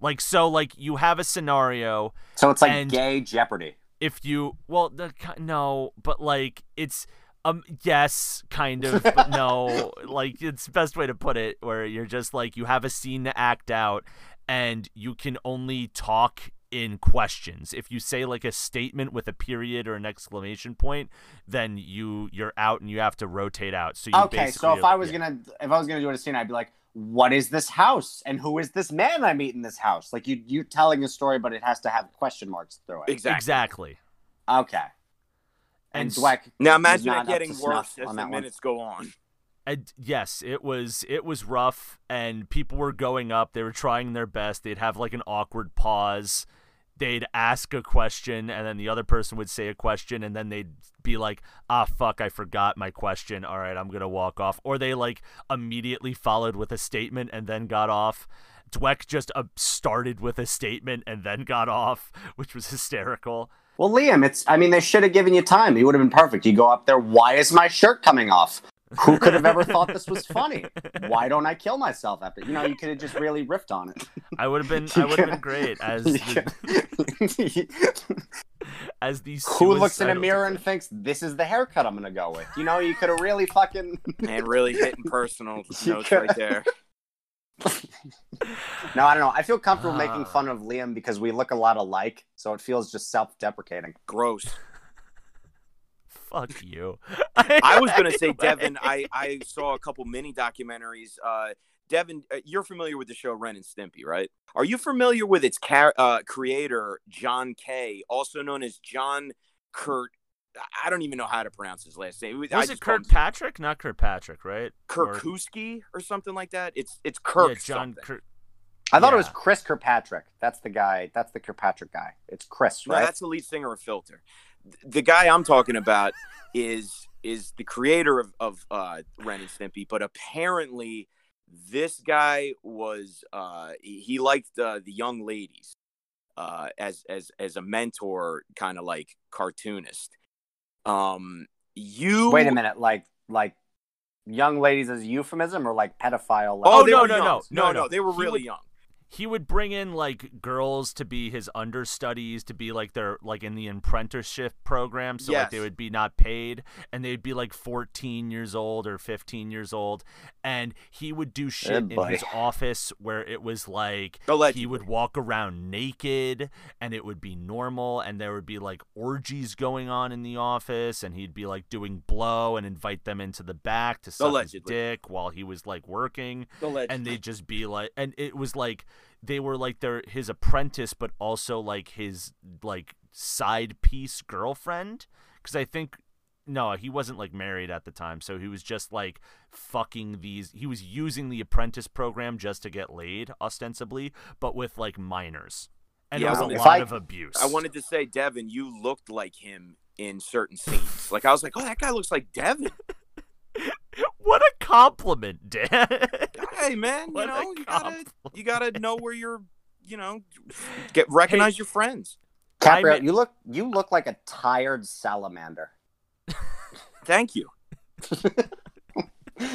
Like, so, like you have a scenario. So it's like gay Jeopardy. If you well, the no, but like it's. Um. Yes, kind of, but no. Like, it's the best way to put it, where you're just like, you have a scene to act out, and you can only talk in questions. If you say, like, a statement with a period or an exclamation point, then you, you're out and you have to rotate out. So you Okay, so if I was yeah. going to if I was gonna do a scene, I'd be like, what is this house? And who is this man I meet in this house? Like, you, you're telling a story, but it has to have question marks through it. Exactly. exactly. Okay. And Dweck now imagine it getting worse as the minutes go on. And yes, it was it was rough, and people were going up. They were trying their best. They'd have like an awkward pause. They'd ask a question, and then the other person would say a question, and then they'd be like, "Ah, fuck, I forgot my question. All right, I'm gonna walk off." Or they like immediately followed with a statement and then got off. Dweck just uh, started with a statement and then got off, which was hysterical. Well, Liam, it's, I mean, they should have given you time. You would have been perfect. You go up there, why is my shirt coming off? Who could have ever thought this was funny? Why don't I kill myself after? You know, you could have just really riffed on it. I would have been, I would have been great as the, as the who looks in a mirror and thinks, this is the haircut I'm going to go with. You know, you could have really fucking... Man, really hitting personal notes right there. No, I don't know. I feel comfortable uh, making fun of Liam because we look a lot alike, so it feels just self-deprecating. Gross. Fuck you. I was going to say, Devin, I, I saw a couple mini documentaries. Uh, Devin, you're familiar with the show Ren and Stimpy, right? Are you familiar with its car- uh, creator, John K, also known as John Kurt? I don't even know how to pronounce his last name. Was it Kirkpatrick? Not Kirkpatrick, right? Kirkowski or... or something like that. It's it's Kirk. Yeah, John Kirk. I thought yeah. it was Chris Kirkpatrick. That's the guy. That's the Kirkpatrick guy. It's Chris, right? No, that's the lead singer of Filter. The guy I'm talking about is is the creator of of uh, Ren and Stimpy. But apparently, this guy was uh, he liked uh, the young ladies uh, as as as a mentor, kind of like cartoonist. Um, you wait a minute, like like young ladies as a euphemism or like pedophile? Like... Oh, oh no, no, no, no, no, no, they were really he would, young. He would bring in like girls to be his understudies, to be like they're like in the apprenticeship program, so yes. like they would be not paid, and they'd be like fourteen years old or fifteen years old, and he would do shit Good in boy. his office where it was like Allegedly. he would walk around naked, and it would be normal, and there would be like orgies going on in the office, and he'd be like doing blow and invite them into the back to suck Allegedly. his dick while he was like working, Allegedly. and they'd just be like, and it was like. They were like their his apprentice, but also like his like side piece girlfriend. Because I think no, he wasn't like married at the time, so he was just like fucking these. He was using the apprentice program just to get laid, ostensibly, but with like minors, and yeah, it was a lot I, of abuse. I wanted to say, Devin, you looked like him in certain scenes. Like I was like, oh, that guy looks like Devin. What a compliment, Dan. Hey, man, you what know, you gotta, you gotta know where you're, you know, get recognize hey, your friends. Caprio, you look you look like a tired salamander. Thank you.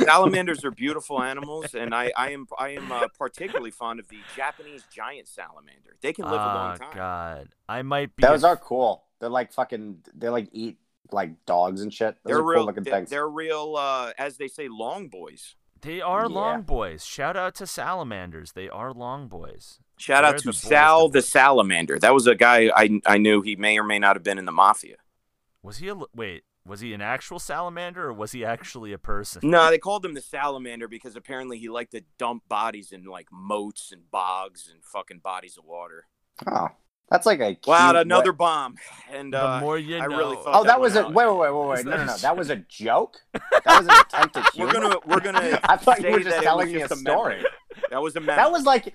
Salamanders are beautiful animals, and I, I am I am uh, particularly fond of the Japanese giant salamander. They can live oh, a long time. Oh, God. I might be... Those a... are cool. They're like fucking, they like eat like dogs and shit. Those they're are real, cool looking they're, things. They're real, uh, as they say, long boys. They are yeah. long boys. Shout out to salamanders. They are long boys. Shout They're out to the Sal the Salamander. That was a guy I I knew. He may or may not have been in the mafia. Was he a wait? Was he an actual salamander, or was he actually a person? No, they called him the Salamander because apparently he liked to dump bodies in like moats and bogs and fucking bodies of water. Oh, that's like a cute wow! Another what? bomb. And the uh, more you I know. really thought. Oh, that, that was a out. wait, wait, wait, wait! No, no, no, that was a joke. That was an attempt at humor. We're gonna, we're gonna. I thought you were just telling me just a story. Memory. That was a mess. That was like,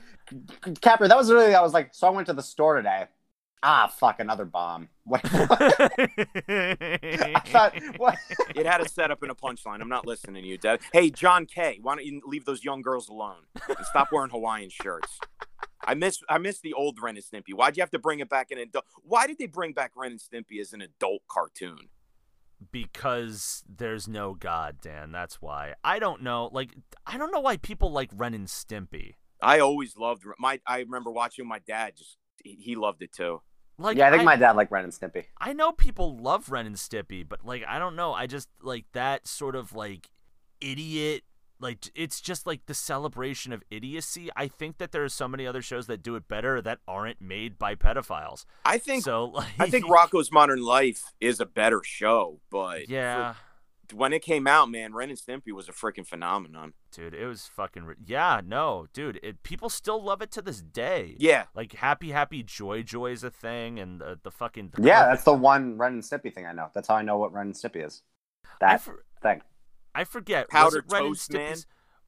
Capper, that was really, I was like, so I went to the store today. Ah, fuck, another bomb. What? I thought, what? It had a setup and a punchline. I'm not listening to you, Dad. Hey, John K, why don't you leave those young girls alone and stop wearing Hawaiian shirts? I miss I miss the old Ren and Stimpy. Why'd you have to bring it back in adult? Why did they bring back Ren and Stimpy as an adult cartoon? Because there's no God, Dan. That's why. I don't know. Like, I don't know why people like Ren and Stimpy. I always loved my. I remember watching my dad. Just he, he loved it too. Like, yeah, I think I, my dad liked Ren and Stimpy. I know people love Ren and Stimpy, but like, I don't know. I just like that sort of like idiot. Like, it's just like the celebration of idiocy. I think that there are so many other shows that do it better that aren't made by pedophiles. I think so. Like, I think Rocko's Modern Life is a better show, but yeah, for, when it came out, man, Ren and Stimpy was a freaking phenomenon, dude. It was fucking yeah, no, dude. It, people still love it to this day. Yeah, like Happy Happy Joy Joy is a thing, and the, the fucking the yeah, that's the one Ren and Stimpy thing I know. That's how I know what Ren and Stimpy is. That for, thing. I forget. Powdered was Toast Man.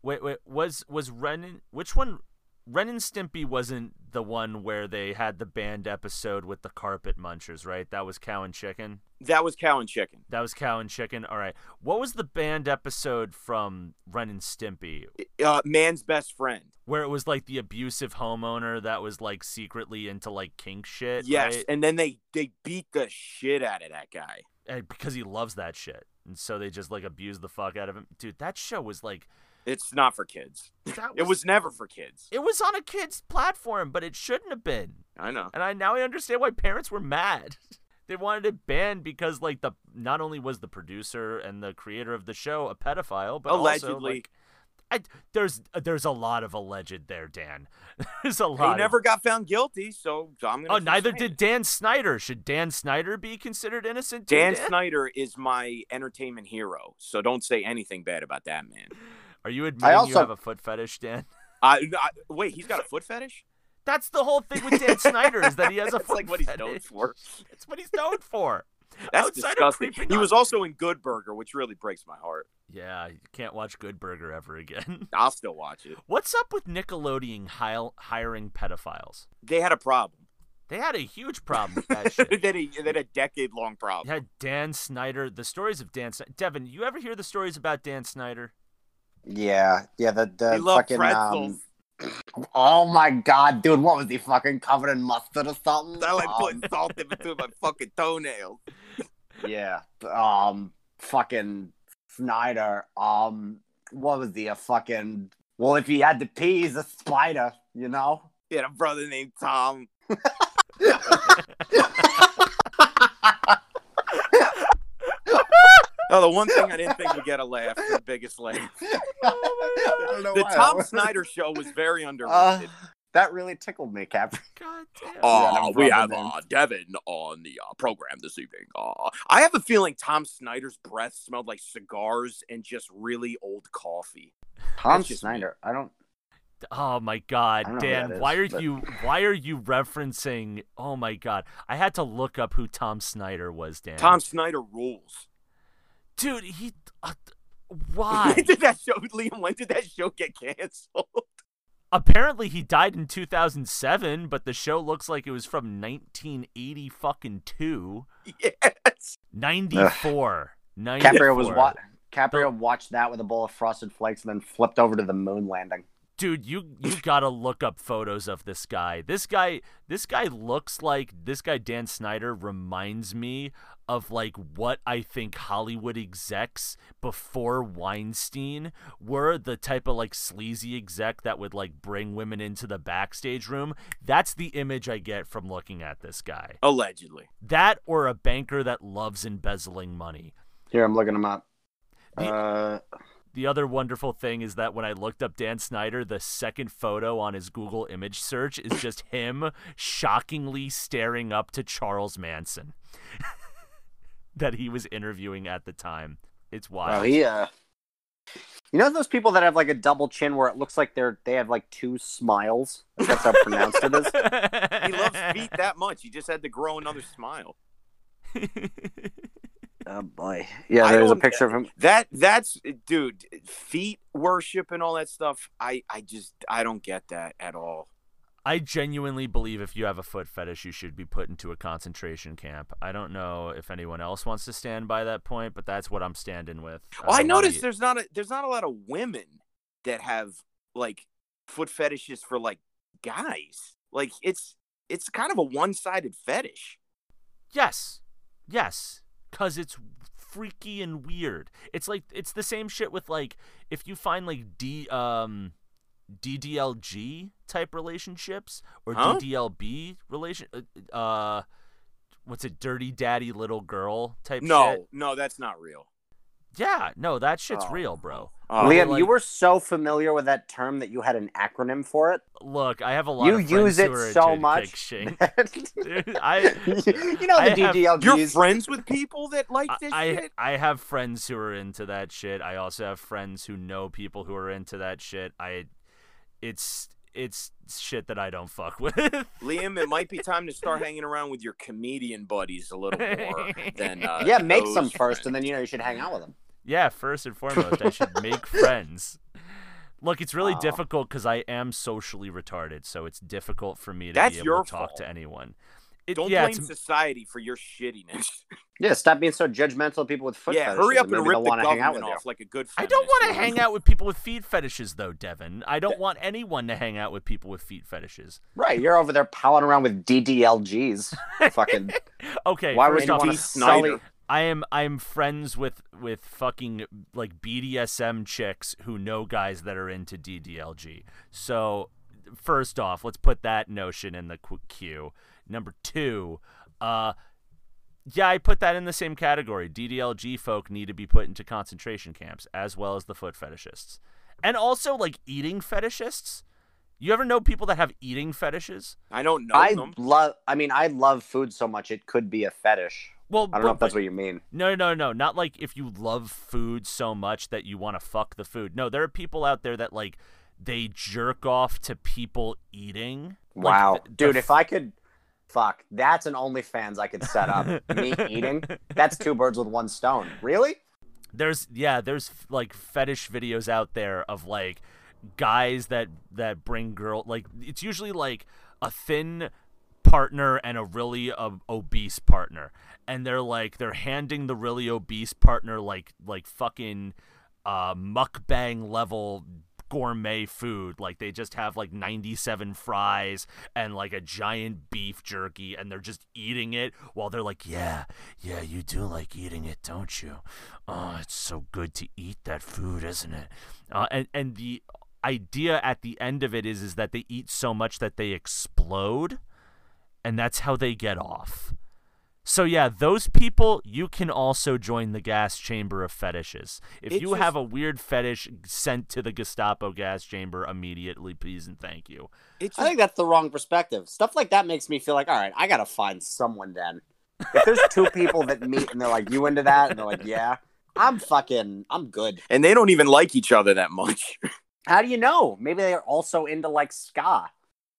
Wait, wait. Was was Ren? Which one? Ren and Stimpy wasn't the one where they had the band episode with the carpet munchers, right? That was Cow and Chicken. That was Cow and Chicken. That was Cow and Chicken. All right. What was the band episode from Ren and Stimpy? Uh, Man's Best Friend. Where it was like the abusive homeowner that was like secretly into like kink shit. Yes, right? And then they they beat the shit out of that guy. And because he loves that shit. And so they just, like, abused the fuck out of him. Dude, that show was, like... It's not for kids. Was, it was never for kids. It was on a kid's platform, but it shouldn't have been. I know. And I now I understand why parents were mad. They wanted it banned because, like, the not only was the producer and the creator of the show a pedophile, but allegedly. Also, like, I, there's, there's a lot of alleged there, Dan. There's a lot. He never of... got found guilty, so I'm going to... Oh, neither did it. Dan Snyder. Should Dan Snyder be considered innocent? Dan, Dan Snyder is my entertainment hero, so don't say anything bad about that, man. Are you admitting also... you have a foot fetish, Dan? Uh, I, wait, he's got a foot fetish? That's the whole thing with Dan Snyder is that he has a That's foot like what fetish. He's known for. That's what he's known for. That's Outside disgusting. He was also in Good Burger, which really breaks my heart. Yeah, you can't watch Good Burger ever again. I'll still watch it. What's up with Nickelodeon hiring pedophiles? They had a problem. They had a huge problem with that shit. They had a, they a decade-long problem. They had Dan Snyder. The stories of Dan Snyder. Devin, you ever hear the stories about Dan Snyder? Yeah. Yeah, the, the fucking... Um, oh, my God, dude. What was he, fucking covered in mustard or something? I like um, putting salt in between my fucking toenails. Yeah. Um, fucking... Snyder, um, what was he, a fucking, well, if he had to pee, he's a spider, you know? He had a brother named Tom. Oh, the one thing I didn't think would get a laugh, the biggest laugh. Oh, I don't know the why. Tom Snyder show was very underrated. Uh, that really tickled me, Cap. God damn. Uh, we have uh, Devin on the uh, program this evening. Uh, I have a feeling Tom Snyder's breath smelled like cigars and just really old coffee. Tom just... Snyder, I don't... Oh my God, Dan! Is, why are but... you? Why are you referencing? Oh my God! I had to look up who Tom Snyder was, Dan. Tom Snyder rules, dude. He. Uh, why when did that show, Liam? When did that show get canceled? Apparently he died in two thousand seven, but the show looks like it was from nineteen eighty fucking two. Yes. ninety-four. Caprio was wa- Caprio watched that with a bowl of Frosted Flakes and then flipped over to the moon landing. Dude, you you got to look up photos of this guy. This guy this guy looks like this guy Dan Snyder reminds me of like what I think Hollywood execs before Weinstein were, the type of like sleazy exec that would like bring women into the backstage room. That's the image I get from looking at this guy. Allegedly. That or a banker that loves embezzling money. Here, I'm looking him up. The, uh The other wonderful thing is that when I looked up Dan Snyder, the second photo on his Google image search is just him shockingly staring up to Charles Manson that he was interviewing at the time. It's wild. Oh, he, uh... You know those people that have like a double chin where it looks like they're they have like two smiles? That's how pronounced it is. He loves feet that much. He just had to grow another smile. Oh boy. Yeah, there's a picture of him. That that's dude, feet worship and all that stuff. I, I just I don't get that at all. I genuinely believe if you have a foot fetish, you should be put into a concentration camp. I don't know if anyone else wants to stand by that point, but that's what I'm standing with. Well, um, I noticed there's not a there's not a lot of women that have like foot fetishes for like guys. Like it's it's kind of a one-sided fetish. Yes. Yes. 'Cause it's freaky and weird. It's like it's the same shit with like if you find like D um D D L G type relationships or huh? D D L B relation uh what's it, dirty daddy little girl type no, shit. No, no, that's not real. Yeah, no, that shit's oh. real, bro. Oh. Liam, like, you were so familiar with that term that you had an acronym for it. Look, I have a lot you of friends use it who are so much. Dude, I, you know the D D L Gs. You're friends with people that like this I, shit? I, I have friends who are into that shit. I also have friends who know people who are into that shit. I... It's it's shit that I don't fuck with. Liam, it might be time to start hanging around with your comedian buddies a little more than uh, yeah, make some friends. First, and then you know you should hang out with them. Yeah, first and foremost, I should make friends. Look, it's really wow. difficult because I am socially retarded, so it's difficult for me to That's be able to talk fault. to anyone. It, don't yeah, blame it's... society for your shittiness. Yeah, stop being so judgmental of people with foot yeah, fetishes. Yeah, hurry up and, and rip the government hang out with off you. Like a good feminist. I don't want to hang out with people with feet fetishes, though, Devin. I don't that... want anyone to hang out with people with feet fetishes. Right, you're over there palling around with D D L Gs. Fucking... Okay, why would you want to sully... I am I am friends with, with fucking like B D S M chicks who know guys that are into D D L G. So, first off, let's put that notion in the queue. Number two, uh, yeah, I put that in the same category. D D L G folk need to be put into concentration camps, as well as the foot fetishists. And also, like, eating fetishists. You ever know people that have eating fetishes? I don't know I them. Love, I mean, I love food so much it could be a fetish. Well, I don't but, know if that's but, what you mean. No, no, no. Not like if you love food so much that you want to fuck the food. No, there are people out there that, like, they jerk off to people eating. Wow. Like, the, Dude, the f- if I could... Fuck, that's an OnlyFans I could set up. Me eating? That's two birds with one stone. Really? There's, yeah, there's, like, fetish videos out there of, like, guys that, that bring girl... Like, it's usually, like, a thin partner and a really um, obese partner. And they're, like, they're handing the really obese partner, like, like fucking uh, mukbang-level... gourmet food. Like they just have like ninety-seven fries and like a giant beef jerky and they're just eating it while they're like, yeah, yeah, you do like eating it, don't you? Oh, it's so good to eat that food, isn't it? Uh, and, and the idea at the end of it is, is that they eat so much that they explode and that's how they get off. So yeah, those people, you can also join the gas chamber of fetishes. If it you just... have a weird fetish, sent to the Gestapo gas chamber immediately, please and thank you. Just... I think that's the wrong perspective. Stuff like that makes me feel like, all right, I got to find someone then. If there's two people that meet and they're like, you into that? And they're like, yeah, I'm fucking, I'm good. And they don't even like each other that much. How do you know? Maybe they're also into like ska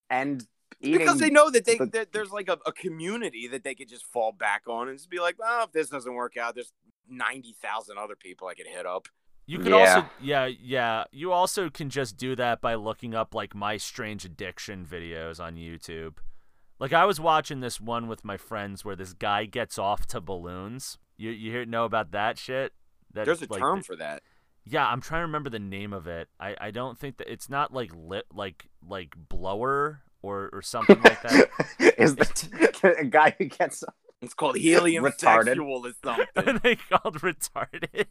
and... Because they know that they the, that there's like a, a community that they could just fall back on and just be like, oh, if this doesn't work out, there's ninety thousand other people I could hit up. You could yeah. also, yeah, yeah. You also can just do that by looking up like my strange addiction videos on YouTube. Like I was watching this one with my friends where this guy gets off to balloons. You you hear know about that shit? That, there's a like, term the, for that. Yeah, I'm trying to remember the name of it. I, I don't think that it's not like lit like like blower. Or, or something like that. Is the a guy who gets it's called helium retarded. Sexual or something? They called retarded.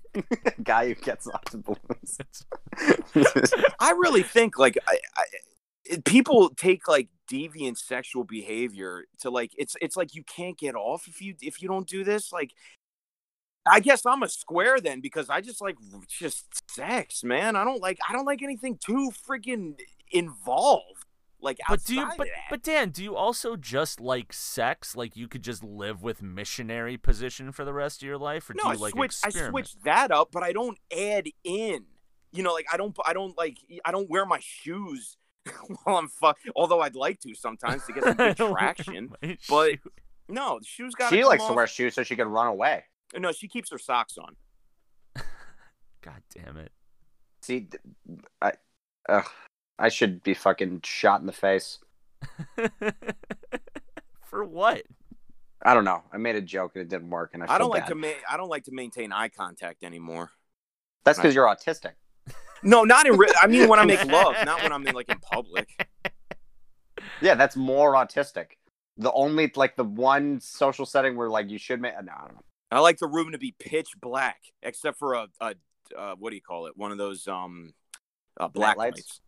Guy who gets off the balloons. I really think like I, I, people take like deviant sexual behavior to like it's it's like you can't get off if you if you don't do this like. I guess I'm a square then, because I just like just sex, man. I don't like I don't like anything too freaking involved. Like, but do you, but, but Dan, do you also just like sex? Like, you could just live with missionary position for the rest of your life, or no, do you I like switch, experiment? I switch that up, but I don't add in. You know, like I don't, I don't like, I don't wear my shoes while I'm fuck. Although I'd like to sometimes to get some good traction. But shoe. No, the shoes got. She likes off. to wear shoes so she can run away. No, she keeps her socks on. God damn it! See, I. Uh... I should be fucking shot in the face. For what? I don't know. I made a joke and it didn't work, and I. Feel I don't bad. like to. Ma- I don't like to maintain eye contact anymore. That's because you're autistic. No, not in. Re- I mean, when I make love, not when I'm in like in public. Yeah, that's more autistic. The only like the one social setting where like you should make. No, I don't know. I like the room to be pitch black, except for a, a uh, what do you call it? One of those um, uh, black lights. lights.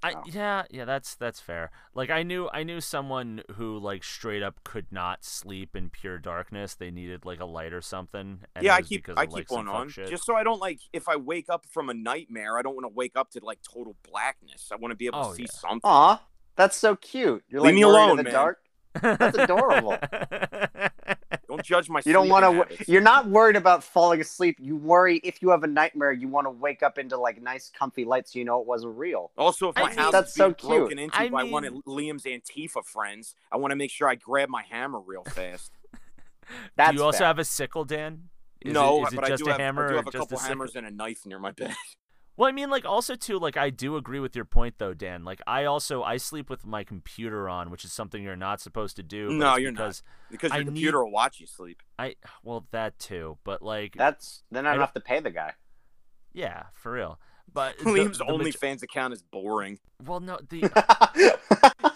I, oh. Yeah, yeah, that's that's fair. Like, I knew I knew someone who like straight up could not sleep in pure darkness. They needed like a light or something. And yeah, I keep I of, keep like, one on shit. Just so I don't like if I wake up from a nightmare, I don't want to wake up to like total blackness. I want to be able oh, to see yeah. something. Aw, that's so cute. You're leave like, me alone, in the man. Dark. That's adorable. Don't judge my. You don't want to. You're not worried about falling asleep. You worry if you have a nightmare. You want to wake up into like nice, comfy lights, so you know it wasn't real. Also, if my I house that's is so broken cute. into I by mean... one of Liam's Antifa friends, I want to make sure I grab my hammer real fast. That's. Do you also bad. have a sickle, Dan? Is no, it, is but it just I do a have, hammer I do have a couple a hammers and a knife near my bed. Well, I mean, like, also, too, like, I do agree with your point, though, Dan. Like, I also, I sleep with my computer on, which is something you're not supposed to do. No, you're because not. Because your I computer need... will watch you sleep. I Well, that, too. But, like... That's... Then I don't have to pay the guy. Yeah, for real. But... Liam's OnlyFans account is boring. Well, no, the...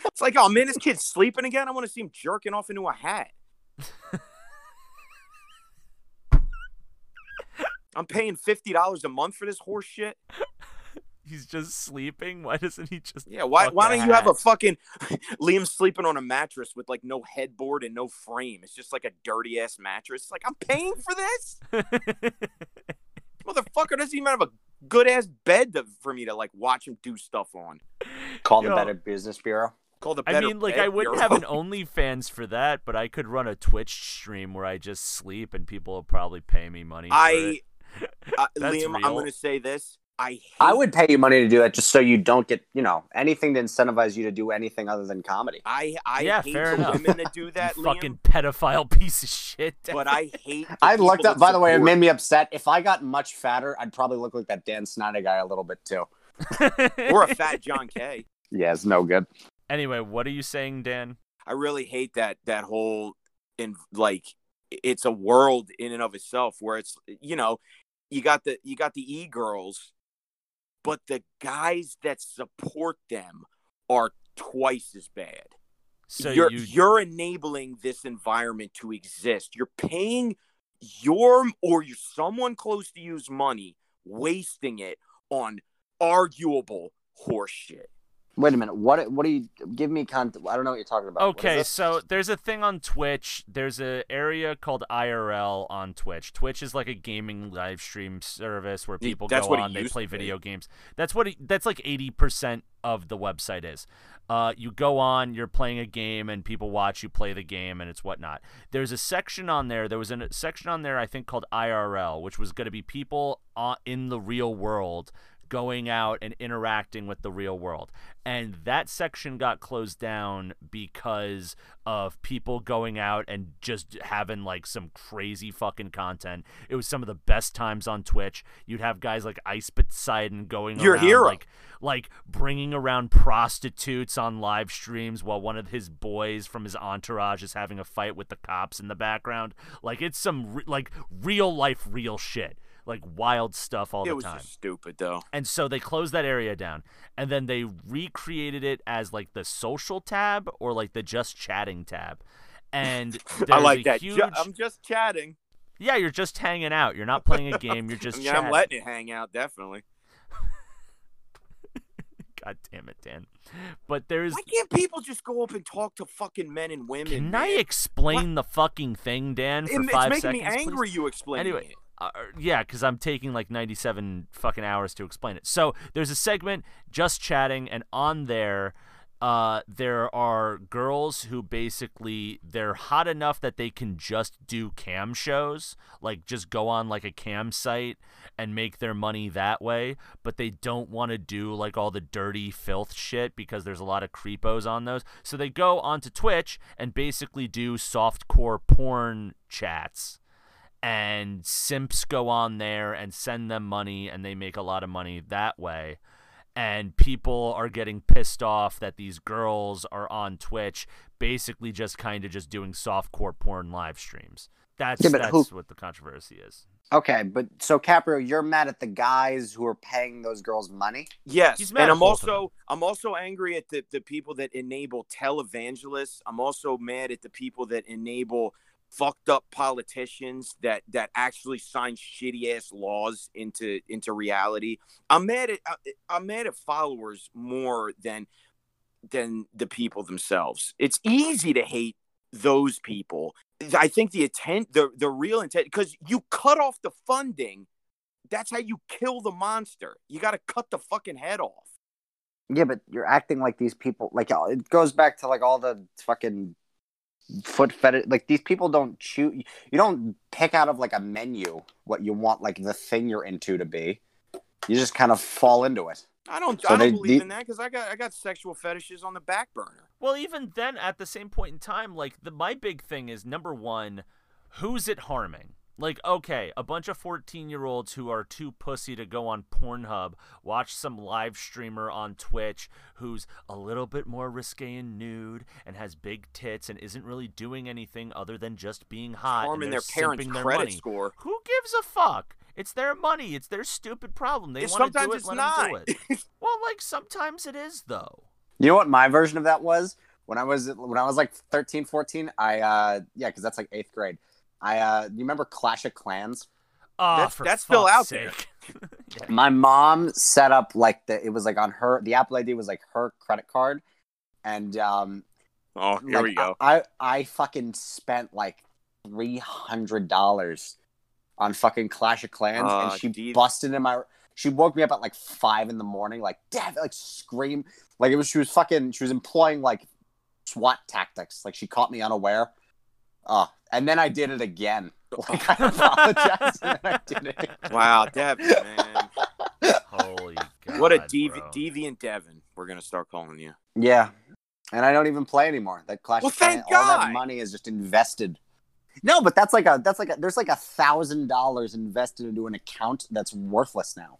It's like, oh, man, this kid's sleeping again? I want to see him jerking off into a hat. I'm paying fifty dollars a month for this horse shit. He's just sleeping? Why doesn't he just... Yeah, why Why don't hat? you have a fucking... Liam sleeping on a mattress with, like, no headboard and no frame. It's just, like, a dirty-ass mattress. It's like, I'm paying for this? Motherfucker doesn't even have a good-ass bed to, for me to, like, watch him do stuff on. Call Yo. the Better Business Bureau. Call the Better I mean, like, I wouldn't Bureau. have an OnlyFans for that, but I could run a Twitch stream where I just sleep and people will probably pay me money for I... it. Uh, Liam, real. I'm going to say this. I hate I would pay you money to do that just so you don't get, you know, anything to incentivize you to do anything other than comedy. I, I yeah, hate the enough. women that do that, Liam. Fucking pedophile piece of shit. But I hate I looked up, by support. the way, it made me upset. If I got much fatter, I'd probably look like that Dan Snyder guy a little bit, too. Or a fat John K. Yeah, it's no good. Anyway, what are you saying, Dan? I really hate that, that whole, in, like, it's a world in and of itself where it's, you know... You got the you got the e-girls, but the guys that support them are twice as bad. So you're, you... you're enabling this environment to exist. You're paying your or your, someone close to you's money, wasting it on arguable horse shit. Wait a minute. What What do you give me? Con- I don't know what you're talking about. Okay, so there's a thing on Twitch. There's an area called I R L on Twitch. Twitch is like a gaming live stream service where people that's go on, they play video games. That's what it, that's like eighty percent of the website is. Uh, you go on, you're playing a game, and people watch you play the game, and it's whatnot. There's a section on there. There was a section on there I think called I R L, which was going to be people in the real world going out and interacting with the real world. And that section got closed down because of people going out and just having like some crazy fucking content. It was some of the best times on Twitch. You'd have guys like Ice Poseidon going Your around hero. like like bringing around prostitutes on live streams while one of his boys from his entourage is having a fight with the cops in the background. Like it's some re- like real life real shit. Like wild stuff all the time. It was just stupid though. And so they closed that area down, and then they recreated it as like the social tab or like the just chatting tab. And I like that. Huge... I'm just chatting. Yeah, you're just hanging out. You're not playing a game. You're just. Yeah, I mean, I'm letting it hang out. Definitely. God damn it, Dan. But there's... Why can't people just go up and talk to fucking men and women? Can man? I explain what? the fucking thing, Dan, for it, five seconds, It's making seconds, me angry please? you explain anyway, it. Uh, yeah, because I'm taking like ninety-seven fucking hours to explain it. So there's a segment, Just Chatting, and on there... Uh, there are girls who basically they're hot enough that they can just do cam shows, like just go on like a cam site and make their money that way, but they don't want to do like all the dirty filth shit because there's a lot of creepos on those. So they go onto Twitch and basically do softcore porn chats, and simps go on there and send them money, and they make a lot of money that way. And people are getting pissed off that these girls are on Twitch basically just kind of just doing softcore porn live streams. That's, yeah, that's who, what the controversy is. Okay, but so Caprio, you're mad at the guys who are paying those girls money? Yes, He's mad and I'm also I'm also angry at the, the people that enable televangelists. I'm also mad at the people that enable fucked up politicians that that actually sign shitty ass laws into into reality. I'm mad at I'm mad at followers more than than the people themselves. It's easy to hate those people. I think the intent, the the real intent, because you cut off the funding. That's how you kill the monster. You got to cut the fucking head off. Yeah, but you're acting like these people. Like it goes back to like all the fucking. Foot fetish, like these people don't choose. You don't pick out of like a menu what you want, like the thing you're into to be. You just kind of fall into it. I don't. So I don't they, believe they, in that because I got I got sexual fetishes on the back burner. Well, even then, at the same point in time, like the my big thing is number one, who's it harming? Like, okay, a bunch of fourteen-year-olds who are too pussy to go on Pornhub, watch some live streamer on Twitch who's a little bit more risque and nude and has big tits and isn't really doing anything other than just being hot. Harming their parents' their credit money. score. Who gives a fuck? It's their money. It's their stupid problem. They want to do it, it's let not. them do it. Well, like, sometimes it is, though. You know what my version of that was? When I was, when I was like, thirteen, fourteen, I, uh, yeah, because that's, like, eighth grade. I uh, you remember Clash of Clans? Oh, that's, for that's still out sake. there. Yeah. My mom set up like the it was like on her the Apple I D was like her credit card, and um, oh here like, we go. I, I I fucking spent like three hundred dollars on fucking Clash of Clans, uh, and she geez. busted in my. She woke me up at like five in the morning, like damn, like scream, like it was. She was fucking. She was employing like SWAT tactics. Like she caught me unaware. Oh, and then I did it again. Like, I apologize, and then I did it again. Wow, Devin, man. Holy God, what a devi- deviant Devin we're going to start calling you. Yeah, and I don't even play anymore. That Clash well, of Clans, all that money is just invested. No, but that's like a, that's like a, there's like a thousand dollars invested into an account that's worthless now.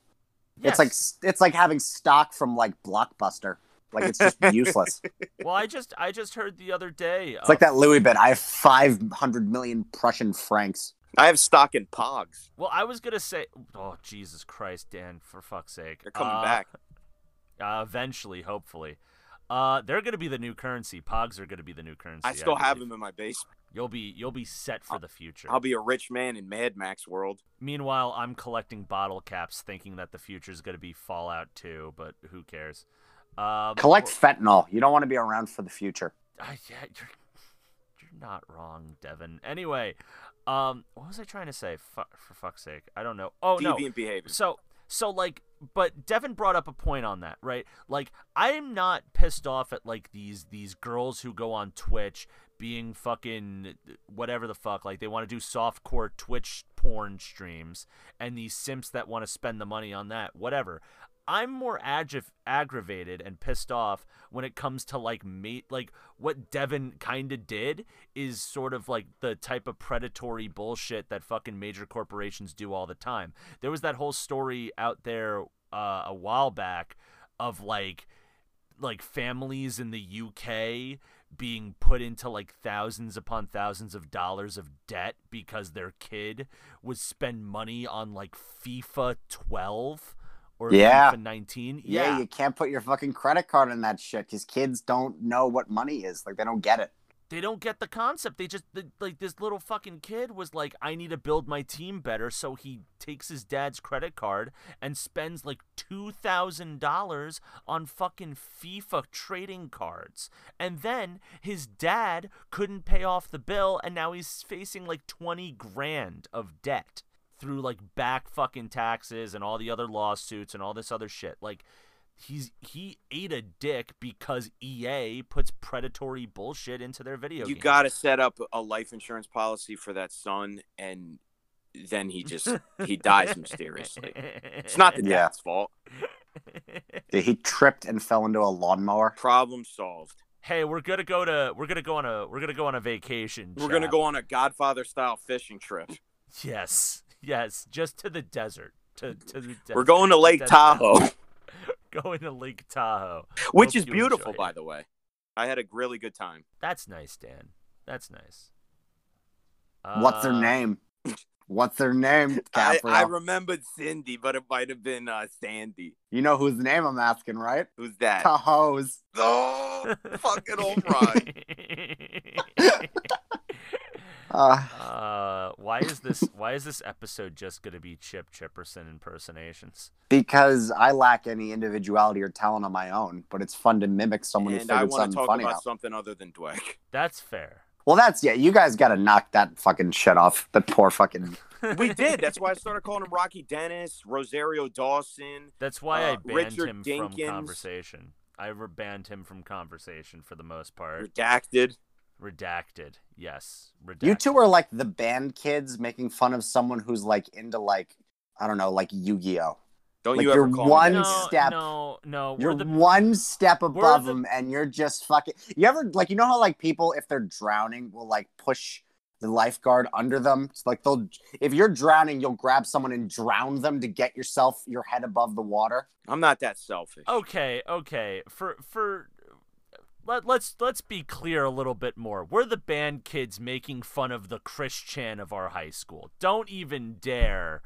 Yes. It's like, it's like having stock from like Blockbuster. Like, it's just useless. Well, I just I just heard the other day. It's uh, like that Louis bet. I have five hundred million Prussian francs. I have stock in Pogs. Well, I was going to say... Oh, Jesus Christ, Dan, for fuck's sake. They're coming uh, back. Uh, eventually, hopefully. Uh, they're going to be the new currency. Pogs are going to be the new currency. I still I have them in my basement. You'll be you'll be set for I'll, the future. I'll be a rich man in Mad Max world. Meanwhile, I'm collecting bottle caps thinking that the future is going to be Fallout two, but who cares? Um, Collect or, fentanyl. You don't want to be around for the future. Uh, yeah, you're, you're not wrong, Devin. Anyway, um, what was I trying to say? F- for fuck's sake, I don't know. Oh no, deviant behavior. So, so like, but Devin brought up a point on that, right? Like, I'm not pissed off at like these these girls who go on Twitch being fucking whatever the fuck. Like, they want to do softcore Twitch porn streams, and these simps that want to spend the money on that, whatever. I'm more ag- aggravated and pissed off when it comes to like mate, like what Devin kind of did is sort of like the type of predatory bullshit that fucking major corporations do all the time. There was that whole story out there uh, a while back of like like families in the U K being put into like thousands upon thousands of dollars of debt because their kid would spend money on like FIFA twelve. Or yeah. nineteen. Yeah. yeah, you can't put your fucking credit card in that shit because kids don't know what money is. Like, they don't get it. They don't get the concept. They just, they, like, this little fucking kid was like, I need to build my team better. So he takes his dad's credit card and spends like two thousand dollars on fucking FIFA trading cards. And then his dad couldn't pay off the bill. And now he's facing like twenty grand of debt through like back fucking taxes and all the other lawsuits and all this other shit. Like, He's he ate a dick because E A puts predatory bullshit into their video games. You got to set up a life insurance policy for that son, and then he just he dies mysteriously. It's not the dad's yeah. fault. He tripped and fell into a lawnmower. Problem solved. Hey, we're gonna go to we're gonna go on a we're gonna go on a vacation. We're chap. gonna go on a Godfather style fishing trip. Yes, yes, just to the desert. To to the desert. We're going to Lake Tahoe. Going to Lake Tahoe. Which is beautiful, by the way. I had a really good time. That's nice, Dan. That's nice. Uh, What's her name? What's her name, I, I remembered Cindy, but it might have been uh, Sandy. You know whose name I'm asking, right? Who's that? Tahoe's. Oh, fucking old Ryan. Uh, uh, why is this? Why is this episode just going to be Chip Chipperson impersonations? Because I lack any individuality or talent on my own, but it's fun to mimic someone and who figured something funny out. And I want to talk about out. something other than Dweck. That's fair. Well, that's yeah. You guys got to knock that fucking shit off. That poor fucking. We did. That's why I started calling him Rocky Dennis, Rosario Dawson. That's why uh, I banned Richard him Dinkins. from conversation. I ever banned him from conversation for the most part. Redacted. Redacted. Yes. Redacted. You two are like the band kids making fun of someone who's like into like, I don't know, like Yu-Gi-Oh. Don't like you ever call one no, step, no, no. You're the, one step above the, them and you're just fucking, you ever like, you know how like people, if they're drowning, will like push the lifeguard under them. It's like they'll, if you're drowning, you'll grab someone and drown them to get yourself, your head above the water. I'm not that selfish. Okay. Okay. For, for, Let, let's let's be clear a little bit more. We're the band kids making fun of the Chris Chan of our high school. Don't even dare.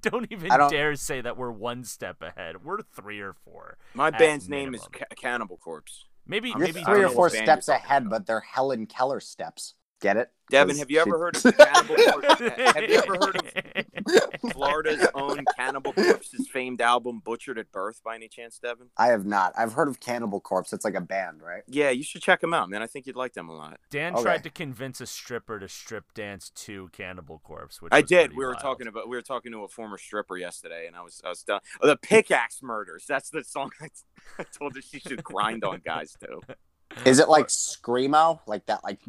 Don't even don't, dare say that we're one step ahead. We're three or four. My band's minimum. name is Ca- Cannibal Corpse. Maybe You're maybe three or four steps ahead, but they're Helen Keller steps. Get it? Devin, have you ever heard of Cannibal Corpse? Have you ever heard of Florida's own Cannibal Corpse's famed album Butchered at Birth by any chance, Devin? I have not. I've heard of Cannibal Corpse. It's like a band, right? Yeah, you should check them out, man. I think you'd like them a lot. Dan okay. tried to convince a stripper to strip dance to Cannibal Corpse, which I did. We were wild. talking about we were talking to a former stripper yesterday, and I was I was done. Oh, the Pickaxe Murders. That's the song I, I told her she should grind on guys too. Is it like screamo, like that? Like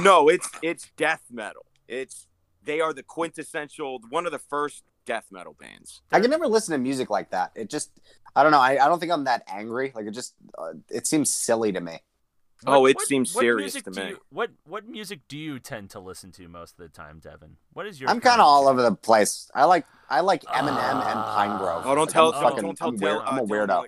no, it's it's death metal. It's they are the quintessential one of the first death metal bands. I can never listen to music like that. It just, I don't know. I, I don't think I'm that angry. Like it just, uh, it seems silly to me. What, oh, it what, seems what serious to me. You, what what music do you tend to listen to most of the time, Devin? What is your? I'm kind of all over the place. I like I like Eminem uh, and Pine Grove. Oh, don't like, tell, I'm fucking, don't tell. I'm, weird, uh, I'm a weirdo.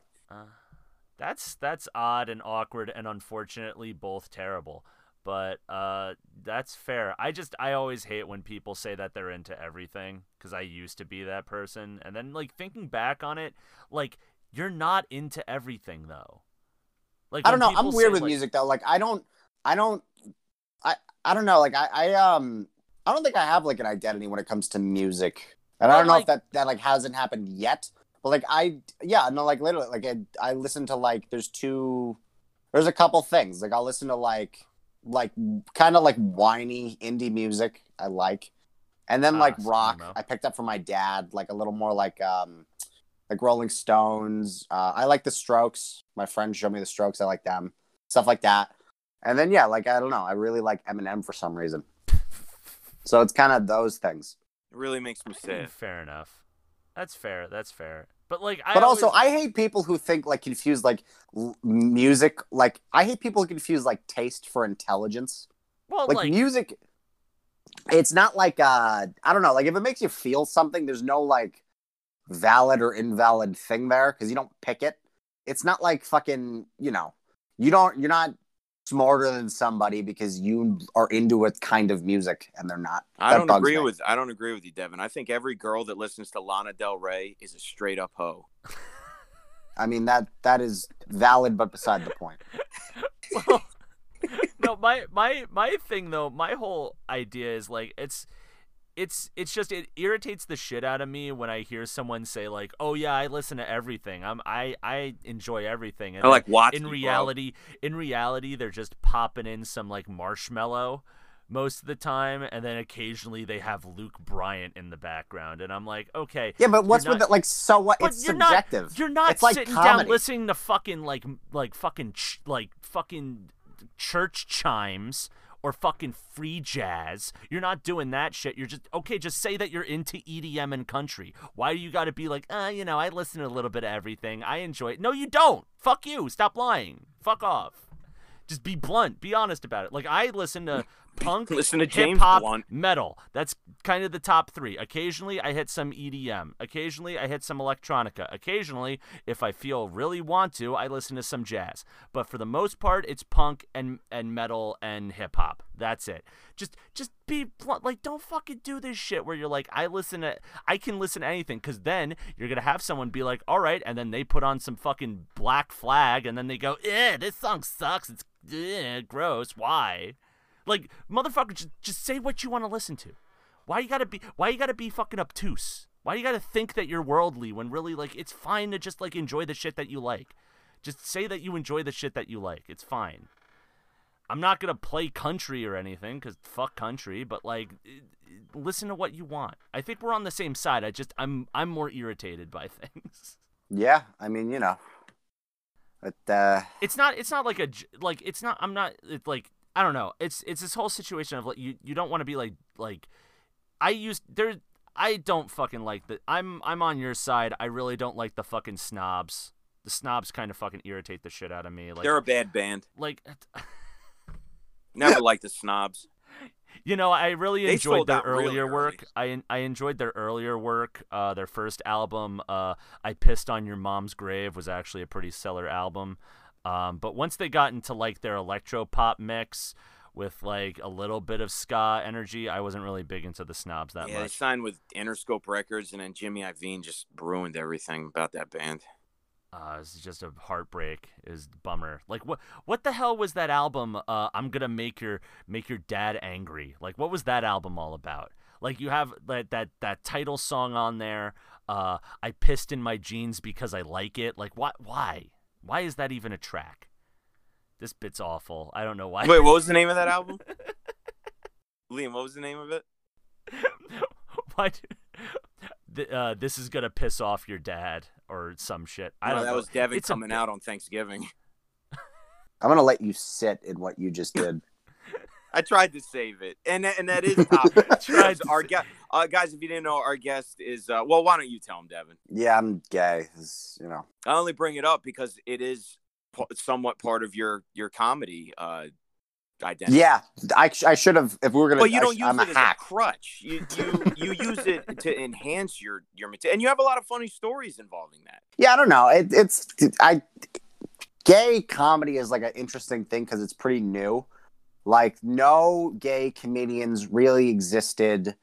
That's that's odd and awkward and unfortunately both terrible, but uh, that's fair. I just I always hate when people say that they're into everything because I used to be that person. And then like thinking back on it, like you're not into everything though. Like I don't know. I'm weird with music though. Like I don't I don't I I don't know. Like I, I um I don't think I have like an identity when it comes to music, and I don't know if that that like hasn't happened yet. But, like, I, yeah, no, like, literally, like, I, I listen to, like, there's two, there's a couple things. Like, I'll listen to, like, like, kind of, like, whiny indie music I like. And then, like, uh, rock I picked up from my dad, like, a little more, like, um, like, Rolling Stones. Uh, I like the Strokes. My friends showed me the Strokes. I like them. Stuff like that. And then, yeah, like, I don't know. I really like Eminem for some reason. So it's kind of those things. It really makes me sad. Fair enough. That's fair. That's fair. But like, I but always... also, I hate people who think like confuse like l- music. Like, I hate people who confuse like taste for intelligence. Well, like, like music, it's not like uh, I don't know. Like, if it makes you feel something, there's no like valid or invalid thing there because you don't pick it. It's not like fucking you know you don't you're not smarter than somebody because you are into a kind of music and they're not. I don't agree me. with I don't agree with you, Devin. I think every girl that listens to Lana Del Rey is a straight up hoe. I mean that that is valid but beside the point. Well, No, my my my thing though, my whole idea is like it's it's it's just it irritates the shit out of me when I hear someone say like, "Oh yeah, I listen to everything. I'm I I enjoy everything." And I like watching. In reality, bro. in reality, they're just popping in some like Marshmello most of the time, and then occasionally they have Luke Bryant in the background, and I'm like, okay, yeah, but what's not, with it? Like, so what? It's you're subjective. Not, you're not it's sitting like down listening to fucking like like fucking ch- like fucking church chimes or fucking free jazz. You're not doing that shit. You're just okay. Just say that you're into E D M and country. Why do you got to be like, uh, you know, I listen to a little bit of everything. I enjoy it. No, you don't. Fuck you. Stop lying. Fuck off. Just be blunt. Be honest about it. Like, I listen to punk, listen to James hip-hop, Blunt. Metal. That's kind of the top three. Occasionally, I hit some E D M. Occasionally, I hit some electronica. Occasionally, if I feel really want to, I listen to some jazz. But for the most part, it's punk and, and metal and hip-hop. That's it. Just just be blunt. Like, don't fucking do this shit where you're like, I listen to – I can listen to anything, because then you're going to have someone be like, all right, and then they put on some fucking Black Flag, and then they go, eh, this song sucks. It's Ugh, gross. Why? Like, motherfucker, just, just say what you want to listen to. Why you gotta be? Why you gotta be fucking obtuse? Why you gotta think that you're worldly when really, like, it's fine to just like enjoy the shit that you like. Just say that you enjoy the shit that you like. It's fine. I'm not gonna play country or anything because fuck country. But like, listen to what you want. I think we're on the same side. I just I'm I'm more irritated by things. Yeah, I mean, you know. But, uh... It's not. It's not like a like. It's not. I'm not. It's like I don't know. It's it's this whole situation of like you, you don't want to be like like I used there. I don't fucking like the. I'm I'm on your side. I really don't like the fucking snobs. The snobs kind of fucking irritate the shit out of me. Like, they're a bad band. Like never liked the snobs. You know, I really they enjoyed their earlier really work. I I enjoyed their earlier work. Uh, their first album, uh, I Pissed on Your Mom's Grave, was actually a pretty stellar album. Um, but once they got into like their electro pop mix with like a little bit of ska energy, I wasn't really big into the snobs that yeah, much. Yeah, they signed with Interscope Records, and then Jimmy Iovine just ruined everything about that band. Uh, it's just a heartbreak. Is bummer. Like what? What the hell was that album? Uh, I'm gonna make your make your dad angry. Like, what was that album all about? Like, you have that that, that title song on there. Uh, I pissed in my jeans because I like it. Like, why? Why? Why is that even a track? This bit's awful. I don't know why. Wait, what was the name of that album? Liam, what was the name of it? Why? Do... The, uh, this is gonna piss off your dad or some shit. I no, don't. That know. Was Devin it's coming a... out on Thanksgiving. I'm gonna let you sit in what you just did. I tried to save it, and and that is top. Our guest, uh, guys, if you didn't know, our guest is uh, well. Why don't you tell him, Devin? Yeah, I'm gay. It's, you know, I only bring it up because it is po- somewhat part of your your comedy. Uh, Identity. Yeah, I, I should have. If we were gonna, well, you don't sh- use I'm it a as hack. A crutch. You you, you use it to enhance your your material, and you have a lot of funny stories involving that. Yeah, I don't know. It, it's I gay comedy is like an interesting thing because it's pretty new. Like, no gay comedians really existed,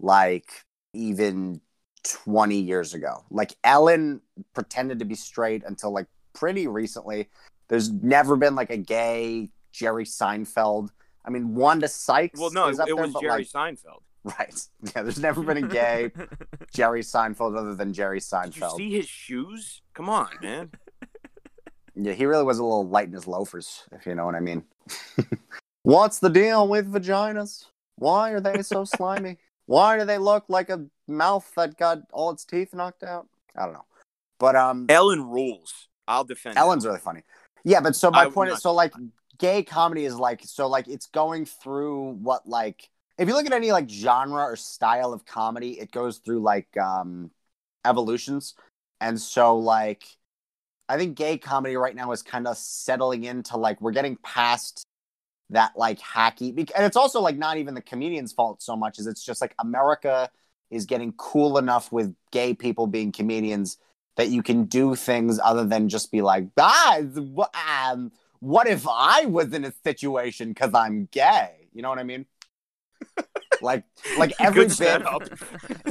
like even twenty years ago. Like, Ellen pretended to be straight until like pretty recently. There's never been like a gay. Jerry Seinfeld. I mean, Wanda Sykes. Well, no, it there, was Jerry like, Seinfeld. Right. Yeah, there's never been a gay Jerry Seinfeld other than Jerry Seinfeld. Did you see his shoes? Come on, man. Yeah, he really was a little light in his loafers, if you know what I mean. What's the deal with vaginas? Why are they so slimy? Why do they look like a mouth that got all its teeth knocked out? I don't know. But, um... Ellen rules. I'll defend Ellen's Ellen. Really funny. Yeah, but so my I point is, so, like... Gay comedy is like, so like it's going through what, like, if you look at any like genre or style of comedy, it goes through like um, evolutions. And so like, I think gay comedy right now is kind of settling into like, we're getting past that like hacky. And it's also like not even the comedian's fault so much as it's just like America is getting cool enough with gay people being comedians that you can do things other than just be like, ah, um, what if I was in a situation because I'm gay? You know what I mean? Like, like every bit,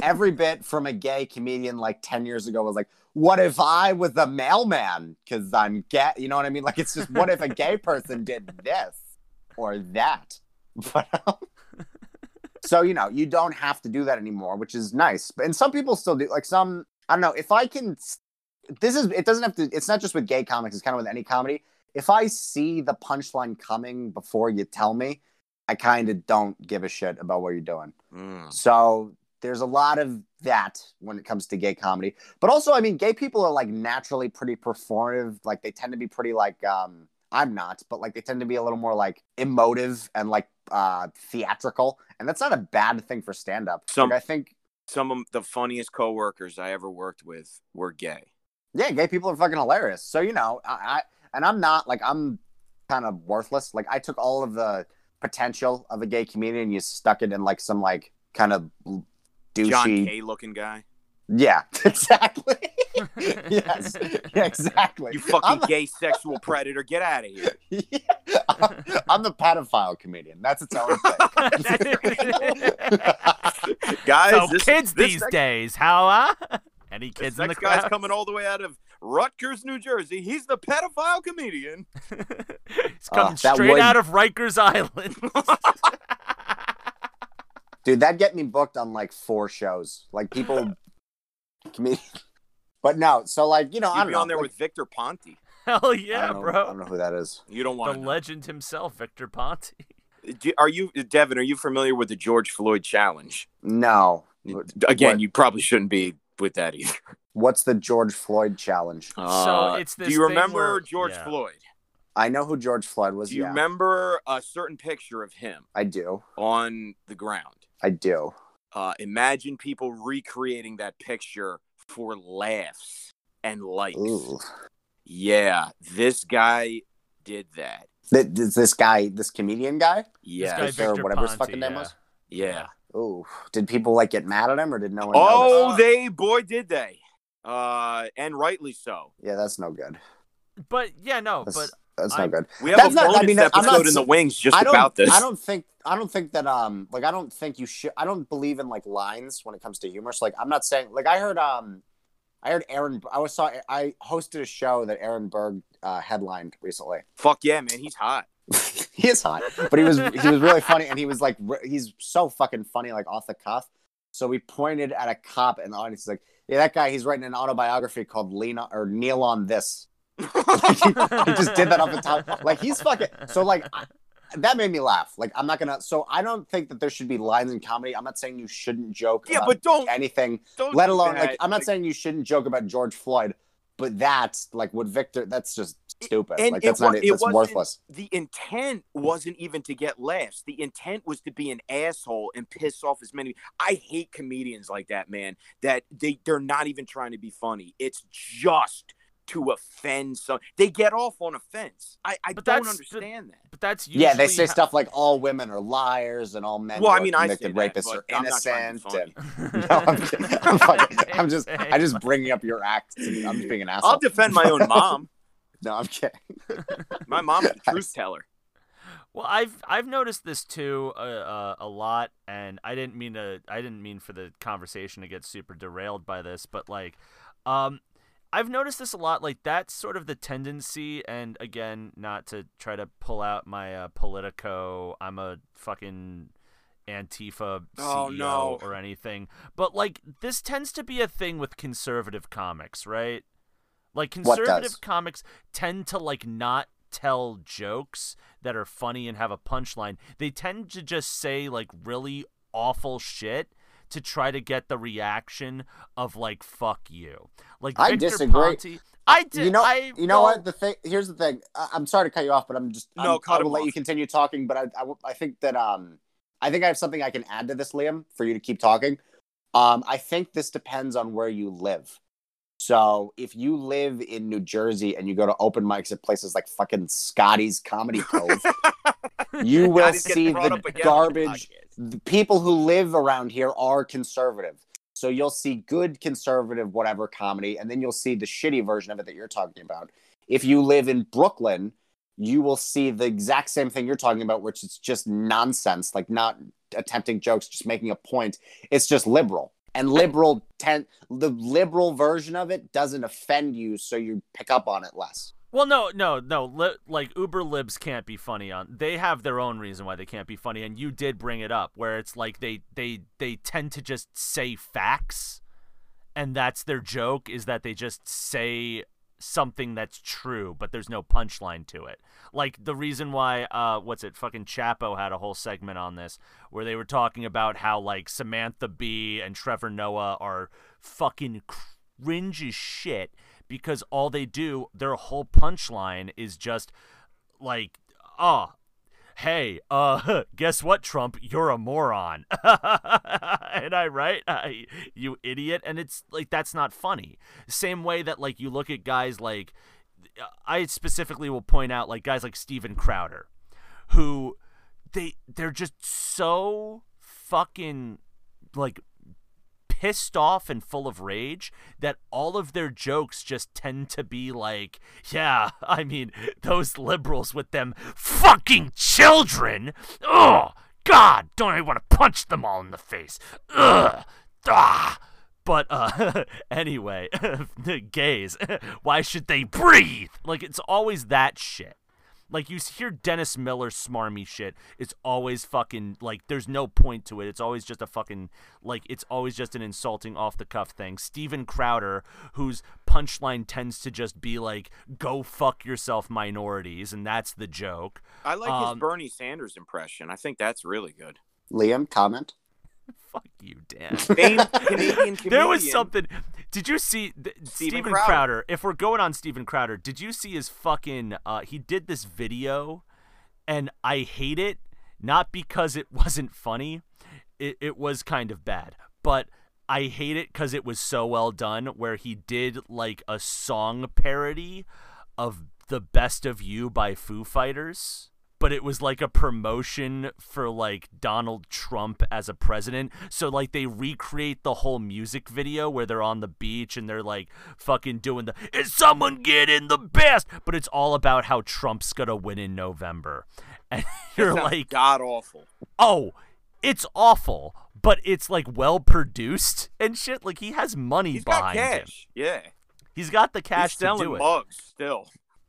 every bit from a gay comedian like ten years ago was like, what if I was a mailman because I'm gay? You know what I mean? Like, it's just, what if a gay person did this? or that. But, um, so, you know, you don't have to do that anymore, which is nice. And some people still do. Like some, I don't know, if I can, this is, it doesn't have to, it's not just with gay comics, it's kind of with any comedy. If I see the punchline coming before you tell me, I kind of don't give a shit about what you're doing. Mm. So there's a lot of that when it comes to gay comedy. But also, I mean, gay people are like naturally pretty performative. Like they tend to be pretty like, um, I'm not, but like they tend to be a little more like emotive and like uh, theatrical. And that's not a bad thing for stand-up. Some, like, I think some of the funniest coworkers I ever worked with were gay. Yeah, gay people are fucking hilarious. So, you know, I, I and I'm not like, I'm kind of worthless. Like I took all of the potential of a gay comedian and you stuck it in like some like kind of douchey John K looking guy. Yeah, exactly. Yes, yeah, exactly. You fucking a... gay sexual predator, get out of here. Yeah. I'm, I'm the pedophile comedian. That's its own thing. Guys, so this, kids this these sex... days, how uh any kids this in the crowd? Guy's coming all the way out of Rutgers, New Jersey. He's the pedophile comedian. He's coming uh, straight would... out of Rikers Island. Dude, that'd get me booked on like four shows. Like people, comedian. But no, so like, you know, You'd I'm be on there like... with Victor Ponte. Hell yeah, I know, bro. I don't know who that is. You don't want the know. Legend himself, Victor Ponte. Do, are you, Devin? Are you familiar with the George Floyd challenge? No. Again, what? You probably shouldn't be with that either. What's the George Floyd challenge? Uh, so it's this. Do you remember where, George yeah. Floyd? I know who George Floyd was. Do you yeah. remember a certain picture of him? I do. On the ground. I do. Uh, imagine people recreating that picture for laughs and likes. Ooh. Yeah, this guy did that. Th- this guy, this comedian guy? Yeah. This guy, or whatever Ponte, his fucking yeah. name was? Yeah. Ooh. Did people like get mad at him or did no one Oh, notice? they, boy, did they. Uh, and rightly so. Yeah, that's no good. But, yeah, no, that's, but... That's I'm, not good. We have that's a bonus not, I mean, episode not, in the wings just about this. I don't think, I don't think that, um, like, I don't think you should, I don't believe in, like, lines when it comes to humor. So, like, I'm not saying, like, I heard, um, I heard Aaron, I was saw, I hosted a show that Aaron Berg uh, headlined recently. Fuck yeah, man, he's hot. He is hot, but he was, he was really funny, and he was, like, re- he's so fucking funny, like, off the cuff. So we pointed at a cop in the audience, he's like, yeah, that guy, he's writing an autobiography called Lean on, or Kneel on This. Like he, he just did that off the top. Like he's fucking so like I, that made me laugh. Like I'm not gonna. So I don't think that there should be lines in comedy. I'm not saying you shouldn't joke. Yeah, about but don't anything. Don't let alone do like I'm not like, saying you shouldn't joke about George Floyd. But that's like what Victor. That's just stupid. It, like that's it, not. It, that's worthless. The intent wasn't even to get laughs. The intent was to be an asshole and piss off as many. I hate comedians like that, man. That they they're not even trying to be funny. It's just. To offend some, they get off on offense. I, I don't understand the, that. But that's usually yeah. They say how... stuff like all women are liars and all men well, I mean, convicted I rapists that, are innocent. I'm and... no, I'm, kidding. I'm, fucking, I'm just I just bringing up your act. To, I'm just being an asshole. I'll defend my own mom. No, I'm kidding. My mom's a truth teller. Well, I've I've noticed this too uh, uh, a lot, and I didn't mean to. I didn't mean for the conversation to get super derailed by this, but like, um. I've noticed this a lot, like that's sort of the tendency, and again, not to try to pull out my uh, Politico, I'm a fucking Antifa oh, C E O no. or anything, but like this tends to be a thing with conservative comics, right? Like conservative comics tend to like not tell jokes that are funny and have a punchline. They tend to just say like really awful shit to try to get the reaction of like fuck you, like I Victor disagree. Ponte, I did. You know, I, you know well, what the thing. Here's the thing. I, I'm sorry to cut you off, but I'm just no. I'm, cut I will let off. You continue talking, but I, I I think that um I think I have something I can add to this, Liam, for you to keep talking. Um, I think this depends on where you live. So if you live in New Jersey and you go to open mics at places like fucking Scotty's Comedy Cove, you will see the garbage. The people who live around here are conservative. So you'll see good conservative whatever comedy, and then you'll see the shitty version of it that you're talking about. If you live in Brooklyn, you will see the exact same thing you're talking about, which is just nonsense, like not attempting jokes, just making a point. It's just liberal. And liberal ten- the liberal version of it doesn't offend you, so you pick up on it less. Well, no, no, no. Li- like Uber Libs can't be funny on. They have their own reason why they can't be funny, and you did bring it up, where it's like they they they tend to just say facts, and that's their joke, is that they just say something that's true, but there's no punchline to it. Like the reason why, uh, what's it? Fucking Chapo had a whole segment on this where they were talking about how like Samantha Bee and Trevor Noah are fucking cringe as shit. Because all they do, their whole punchline is just like, oh, hey, uh, guess what, Trump? You're a moron. And I, right? I, you idiot. And it's like, that's not funny. Same way that, like, you look at guys like, I specifically will point out, like, guys like Steven Crowder, who they, they're just so fucking, like, pissed off and full of rage that all of their jokes just tend to be like, yeah, I mean, those liberals with them fucking children. Oh, God, don't I want to punch them all in the face. Ugh. Ah. But uh, anyway, the gays, why should they breathe? Like, it's always that shit. Like, you hear Dennis Miller smarmy shit, it's always fucking, like, there's no point to it. It's always just a fucking, like, it's always just an insulting off-the-cuff thing. Steven Crowder, whose punchline tends to just be, like, go fuck yourself, minorities, and that's the joke. I like um, his Bernie Sanders impression. I think that's really good. Liam, comment? Fuck you, Dan. Famed Canadian comedian. There was something. Did you see th- Steven, Steven Crowder. Crowder? If we're going on Steven Crowder, did you see his fucking? Uh, he did this video, and I hate it. Not because it wasn't funny. It it was kind of bad, but I hate it because it was so well done. Where he did like a song parody of "The Best of You" by Foo Fighters. But it was like a promotion for like Donald Trump as a president. So like they recreate the whole music video where they're on the beach and they're like fucking doing the, is someone getting the best? But it's all about how Trump's going to win in November. And you're like, God awful. Oh, it's awful, but it's like well produced and shit. Like he has money He's behind got cash. Him. Yeah. He's got the cash He's to do it. Bugs still.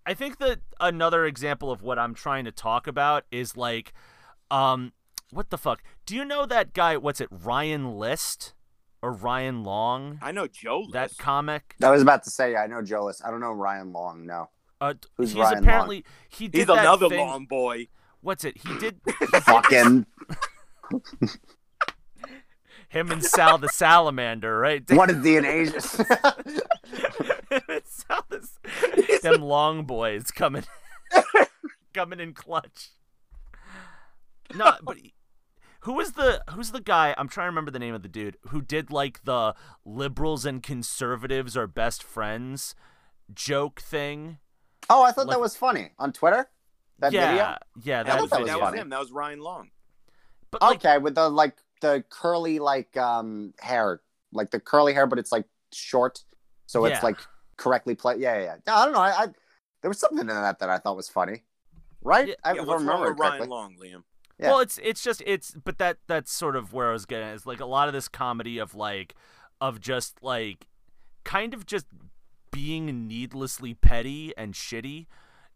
I think that another example of what I'm trying to talk about is like, um, what the fuck? Do you know that guy? What's it? Ryan List or Ryan Long? I know Joe List. That comic. I was about to say I know Joe List. I don't know Ryan Long. No. Uh, Who's he's Ryan apparently, Long? He did he's that another thing. Long boy. What's it? He did. Fucking. Him and Sal the Salamander, right? What is the Asians? Sal the them long boys coming coming in clutch. No, but who was the who's the guy, I'm trying to remember the name of the dude who did like the liberals and conservatives are best friends joke thing? Oh, I thought like, that was funny on Twitter. That yeah, video? Yeah, that I was, that was, that was him. That was Ryan Long. But okay, like, with the like the curly like um hair. Like the curly hair, but it's like short. So yeah. It's like correctly played. Yeah, yeah, yeah. No, I don't know. I, I there was something in that that I thought was funny, right? Yeah, I yeah, what's remember wrong with Ryan Long, Liam. Yeah. Well, it's it's just it's, but that that's sort of where I was getting. Is like a lot of this comedy of like, of just like, kind of just being needlessly petty and shitty,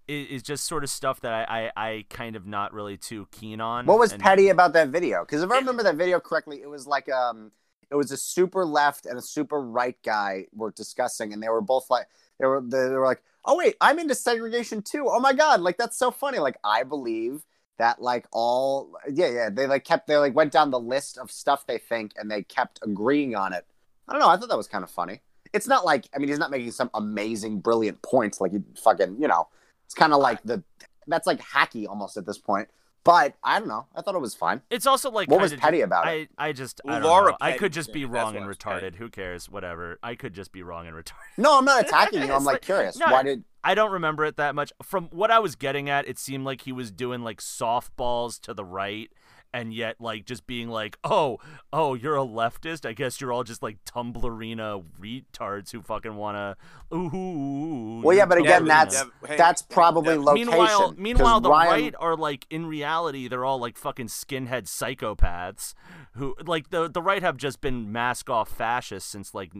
is, is just sort of stuff that I, I I kind of not really too keen on. What was and, petty about that video? Because if I remember that video correctly, it was like um. It was a super left and a super right guy were discussing, and they were both like, they were they were like, oh wait, I'm into segregation too. Oh my God, like that's so funny. Like I believe that like all, yeah, yeah. They like kept they like went down the list of stuff they think, and they kept agreeing on it. I don't know. I thought that was kind of funny. It's not like I mean, he's not making some amazing, brilliant points. Like you fucking, you know, it's kind of like the that's like hacky almost at this point. But I don't know. I thought it was fine. It's also like what was petty about it? I, I just I don't know. I could just be wrong and retarded. Who cares? Whatever. I could just be wrong and retarded. No, I'm not attacking you. I'm like curious. Why did I don't remember it that much. From what I was getting at, it seemed like he was doing like softballs to the right, and yet like just being like, oh, oh, you're a leftist. I guess you're all just like Tumblrina retards who fucking wanna. Ooh. Well, yeah, but again, that's that's probably location. Meanwhile, meanwhile, the right are like in reality, they're all like fucking skinhead psychopaths who like the the right have just been mask off fascists since like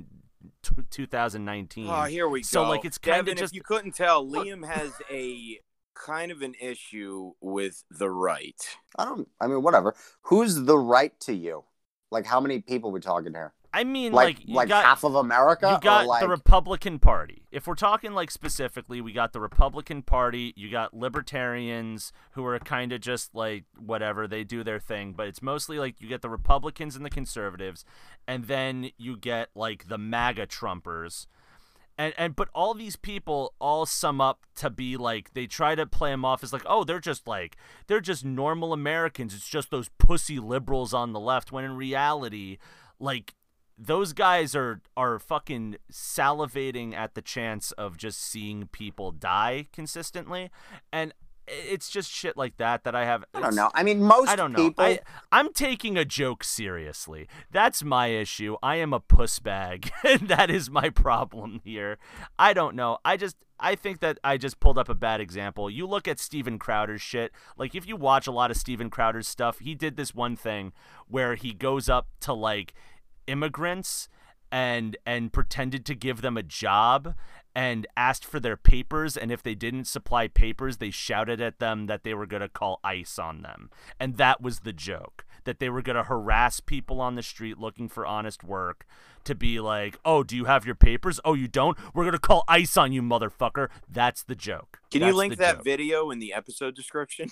two thousand nineteen. Oh, here we so, go. So, like, it's kind Devin, of just... if you couldn't tell, Liam has a kind of an issue with the right. I don't... I mean, whatever. Who's the right to you? Like, how many people we talking here? I mean, like, like, you like got, half of America? You got or like... the Republican Party. If we're talking, like, specifically, we got the Republican Party, you got libertarians who are kind of just, like, whatever, they do their thing, but it's mostly, like, you get the Republicans and the conservatives, and then you get, like, the MAGA Trumpers. And, and but all these people all sum up to be like, they try to play them off as like, oh, they're just like, they're just normal Americans. It's just those pussy liberals on the left. When in reality, like, those guys are, are fucking salivating at the chance of just seeing people die consistently. And it's just shit like that that I have. I don't know. I mean, most I don't know. people. I, I'm taking a joke seriously. That's my issue. I am a puss bag. That is my problem here. I don't know. I just I think that I just pulled up a bad example. You look at Steven Crowder's shit. Like, if you watch a lot of Steven Crowder's stuff, he did this one thing where he goes up to, like, immigrants and and pretended to give them a job and asked for their papers, and if they didn't supply papers, they shouted at them that they were going to call ICE on them. And that was the joke, that they were going to harass people on the street looking for honest work to be like, oh, do you have your papers? Oh, you don't? We're going to call ICE on you, motherfucker. That's the joke. Can That's you link that joke. video in the episode description?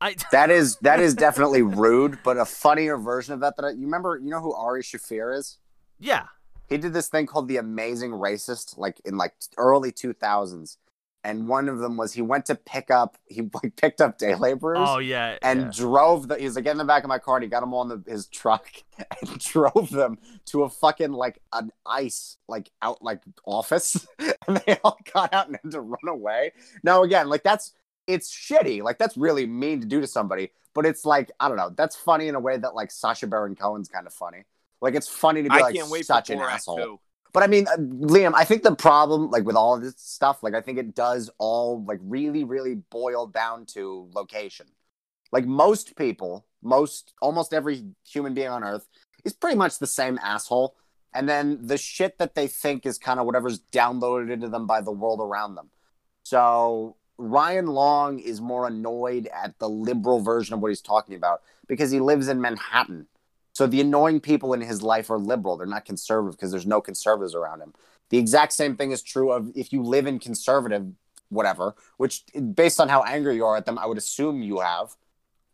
I... that is that is definitely rude, but a funnier version of that. That I, you remember, you know who Ari Shaffir is? Yeah. He did this thing called The Amazing Racist, like in like early two thousands, and one of them was he went to pick up he like picked up day laborers. Oh yeah, and yeah. drove the. He was like in the back of my car. And he got them all in the, his truck and drove them to a fucking like an ICE like out like office, and they all got out and had to run away. Now again, like that's it's shitty. Like that's really mean to do to somebody, but it's like I don't know. That's funny in a way that like Sacha Baron Cohen's kind of funny. Like, it's funny to be, like, such an asshole. But, I mean, uh, Liam, I think the problem, like, with all of this stuff, like, I think it does all, like, really, really boil down to location. Like, most people, most, almost every human being on Earth is pretty much the same asshole. And then the shit that they think is kind of whatever's downloaded into them by the world around them. So... Ryan Long is more annoyed at the liberal version of what he's talking about because he lives in Manhattan. So the annoying people in his life are liberal. They're not conservative because there's no conservatives around him. The exact same thing is true of if you live in conservative whatever, which based on how angry you are at them, I would assume you have.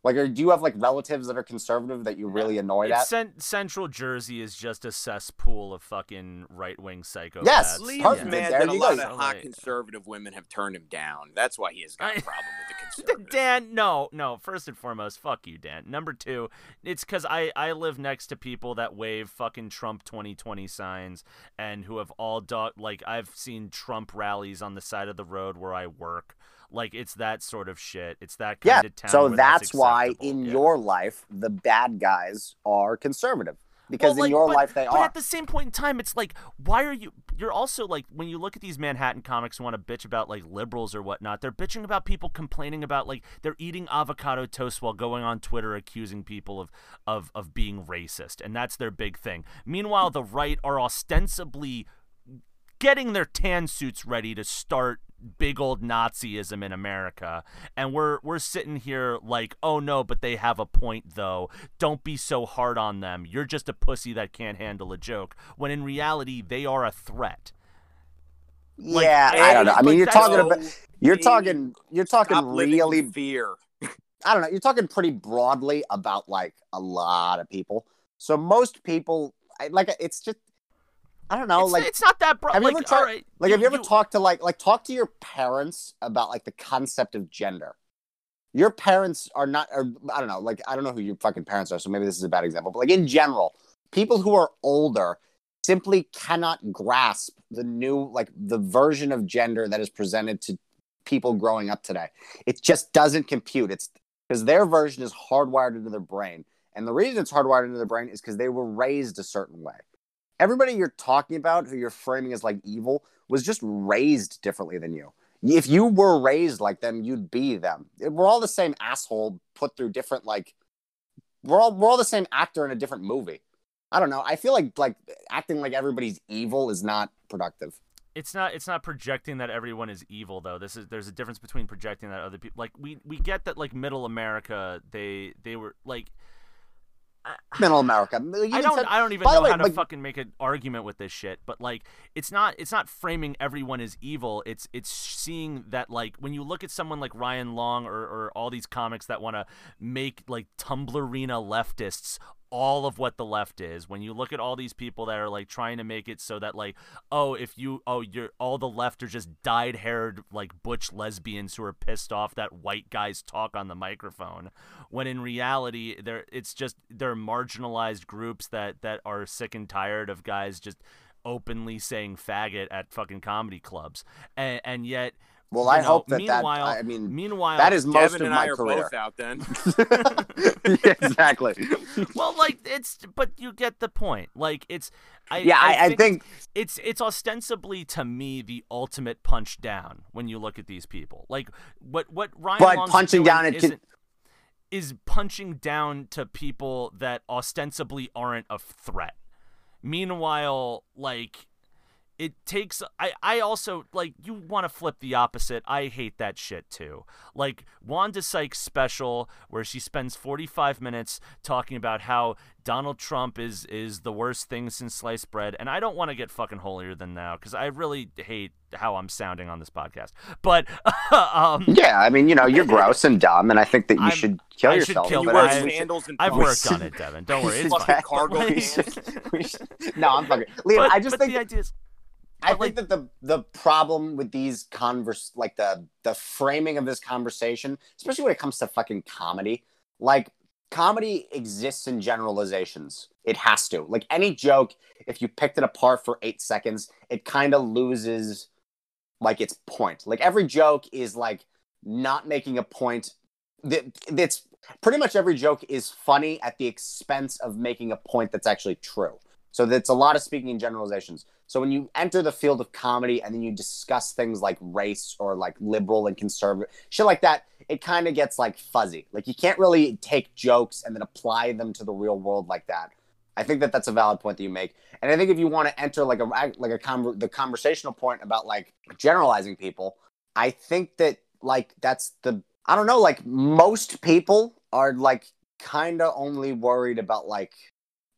Like, or do you have, like, relatives that are conservative that you're really annoyed it's at? Cent- Central Jersey is just a cesspool of fucking right-wing psychopaths. Yes, Liam's yeah. mad that a lot of hot conservative women have turned him down. That's why he has got I, a problem with the conservatives. Dan, no, no. First and foremost, fuck you, Dan. Number two, it's because I, I live next to people that wave fucking Trump twenty twenty signs and who have all dog... Like, I've seen Trump rallies on the side of the road where I work. Like, it's that sort of shit. It's that kind yeah. of town. So that's, that's why in yeah. your life, the bad guys are conservative. Because well, like, in your but, life, they but are. But at the same point in time, it's like, why are you... You're also, like, when you look at these Manhattan comics who want to bitch about, like, liberals or whatnot, they're bitching about people complaining about, like, they're eating avocado toast while going on Twitter accusing people of, of, of being racist. And that's their big thing. Meanwhile, the right are ostensibly getting their tan suits ready to start big old Nazism in America, and we're we're sitting here like, oh no, but they have a point though. Don't be so hard on them. You're just a pussy that can't handle a joke. When in reality, they are a threat. Like, yeah, I don't know. I mean, you're talking about you're talking you're talking really fear. I don't know. You're talking pretty broadly about like a lot of people. So most people, like, it's just. I don't know, it's, like it's not that broad. Have you like, ever, talk, right, like, you, have you ever you, talked to like like talk to your parents about like the concept of gender? Your parents are not, or, I don't know, like I don't know who your fucking parents are, so maybe this is a bad example. But like in general, people who are older simply cannot grasp the new like the version of gender that is presented to people growing up today. It just doesn't compute. It's because their version is hardwired into their brain, and the reason it's hardwired into their brain is because they were raised a certain way. Everybody you're talking about who you're framing as like evil was just raised differently than you. If you were raised like them, you'd be them. We're all the same asshole put through different like we're all we're all the same actor in a different movie. I don't know. I feel like like acting like everybody's evil is not productive. It's not. It's not projecting that everyone is evil, though. This is there's a difference between projecting that other people like we we get that like middle America they they were like uh, middle America. You I don't. Said, I don't even know way, how to like, fucking make an argument with this shit. But like, it's not. It's not framing everyone as evil. It's it's seeing that like when you look at someone like Ryan Long or or all these comics that want to make like Tumblrina leftists. All of what the left is when you look at all these people that are like trying to make it so that like, oh, if you, oh, you're all the left are just dyed haired, like butch lesbians who are pissed off that white guys talk on the microphone. When in reality they're, it's just, they're marginalized groups that, that are sick and tired of guys just openly saying faggot at fucking comedy clubs. And, and yet, Well, I you know, hope that that, I mean, meanwhile, that is most Devin of my career. Devin and I are both out then. Exactly. Well, like, it's, but you get the point. Like, it's, I, yeah, I, I, think, I think it's, it's ostensibly to me the ultimate punch down when you look at these people. Like, what, what Ryan but Long's punching down at can... is punching down to people that ostensibly aren't a threat. Meanwhile, like, it takes I, – I also – like you want to flip the opposite. I hate that shit too. Like Wanda Sykes' special where she spends forty-five minutes talking about how Donald Trump is is the worst thing since sliced bread. And I don't want to get fucking holier than thou because I really hate how I'm sounding on this podcast. But um, – yeah, I mean, you know, you're gross and dumb, and I think that you I'm, should kill I yourself. Should kill but I, sandals and I've worked on it, Devin. Don't worry. It's fine. Cargo we should, we should, no, I'm fucking – Liam, I just but think – the idea is – I think that the the problem with these converse, like the the framing of this conversation, especially when it comes to fucking comedy, like comedy exists in generalizations. It has to. Like any joke, if you picked it apart for eight seconds, it kind of loses like its point. Like every joke is like not making a point. That's pretty much every joke is funny at the expense of making a point that's actually true. So that's a lot of speaking in generalizations. So when you enter the field of comedy and then you discuss things like race or like liberal and conservative, shit like that, it kind of gets like fuzzy. Like you can't really take jokes and then apply them to the real world like that. I think that that's a valid point that you make. And I think if you want to enter like a like a con- the conversational point about like generalizing people, I think that like that's the, I don't know, like most people are like kind of only worried about like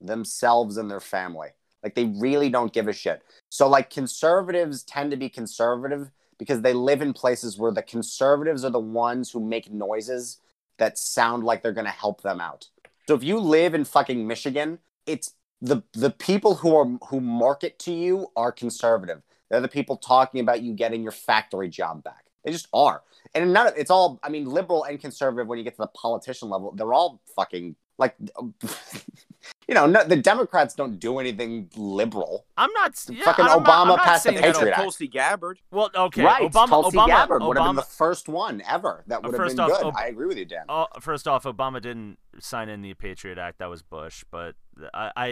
themselves and their family. Like, they really don't give a shit. So, like, conservatives tend to be conservative because they live in places where the conservatives are the ones who make noises that sound like they're going to help them out. So if you live in fucking Michigan, it's the the people who are who market to you are conservative. They're the people talking about you getting your factory job back. They just are. And none of, it's all, I mean, liberal and conservative, when you get to the politician level, they're all fucking, like... You know, no, the Democrats don't do anything liberal. I'm not yeah, fucking I'm Obama not, not passed the Patriot Act. Tulsi Gabbard. Well, okay, right. Obama, Tulsi Obama, Gabbard would Obama, have been the first one ever. That would have been off, good. Ob- I agree with you, Dan. Uh, first off, Obama didn't sign in the Patriot Act. That was Bush, but I, I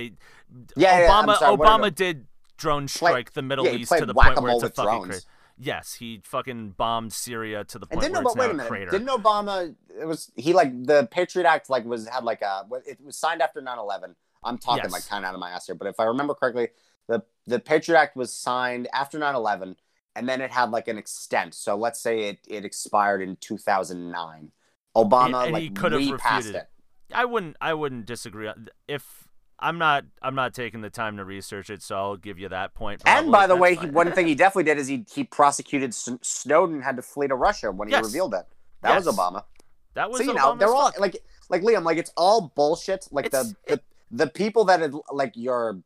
yeah, Obama, yeah, sorry, Obama it, did drone strike play, the Middle yeah, East to the point where it's a fucking crazy. Yes, he fucking bombed Syria to the point where it's now a crater. Didn't Obama? It was he like the Patriot Act like was had like a it was signed after nine eleven. I'm talking yes. like kind of out of my ass here, but if I remember correctly, the the Patriot Act was signed after nine eleven, and then it had like an extent. So let's say it, it expired in two thousand nine. Obama and, and like repassed it. it. I wouldn't I wouldn't disagree if. I'm not. I'm not taking the time to research it, so I'll give you that point. Probably. And by the That's way, he, one thing he definitely did is he he prosecuted S- Snowden, had to flee to Russia when he yes. revealed it. That yes. was Obama. That was. So you Obama's know, they're all fuck. like like Liam, like it's all bullshit. Like the, the the people that had, like your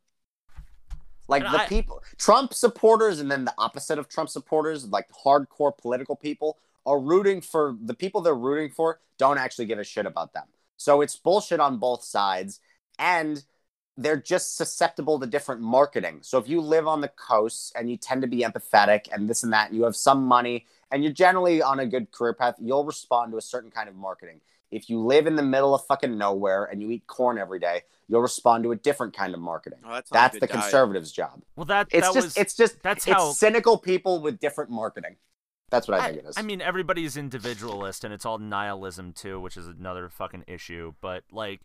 like the I, people Trump supporters, and then the opposite of Trump supporters, like hardcore political people, are rooting for the people they're rooting for. Don't actually give a shit about them. So it's bullshit on both sides, and they're just susceptible to different marketing. So if you live on the coast and you tend to be empathetic and this and that, and you have some money and you're generally on a good career path, you'll respond to a certain kind of marketing. If you live in the middle of fucking nowhere and you eat corn every day, you'll respond to a different kind of marketing. Oh, that's that's the conservatives' job. Well, that, it's that just, was, it's just, that's it's how... cynical people with different marketing. That's what I think I, it is. I mean, everybody's individualist and it's all nihilism too, which is another fucking issue. But like,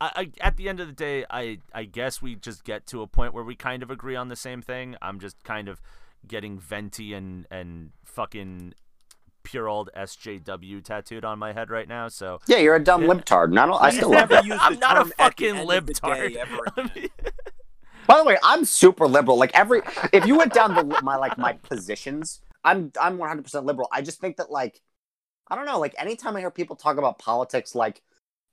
I, I, at the end of the day, I, I guess we just get to a point where we kind of agree on the same thing. I'm just kind of getting venti and, and fucking pure old S J W tattooed on my head right now. So yeah, you're a dumb yeah. libtard. And I, don't, I still love that. I'm not a fucking libtard. The day, by the way, I'm super liberal. Like every, if you went down the, my like my positions, I'm I'm one hundred percent liberal. I just think that like, I don't know, like anytime I hear people talk about politics, like.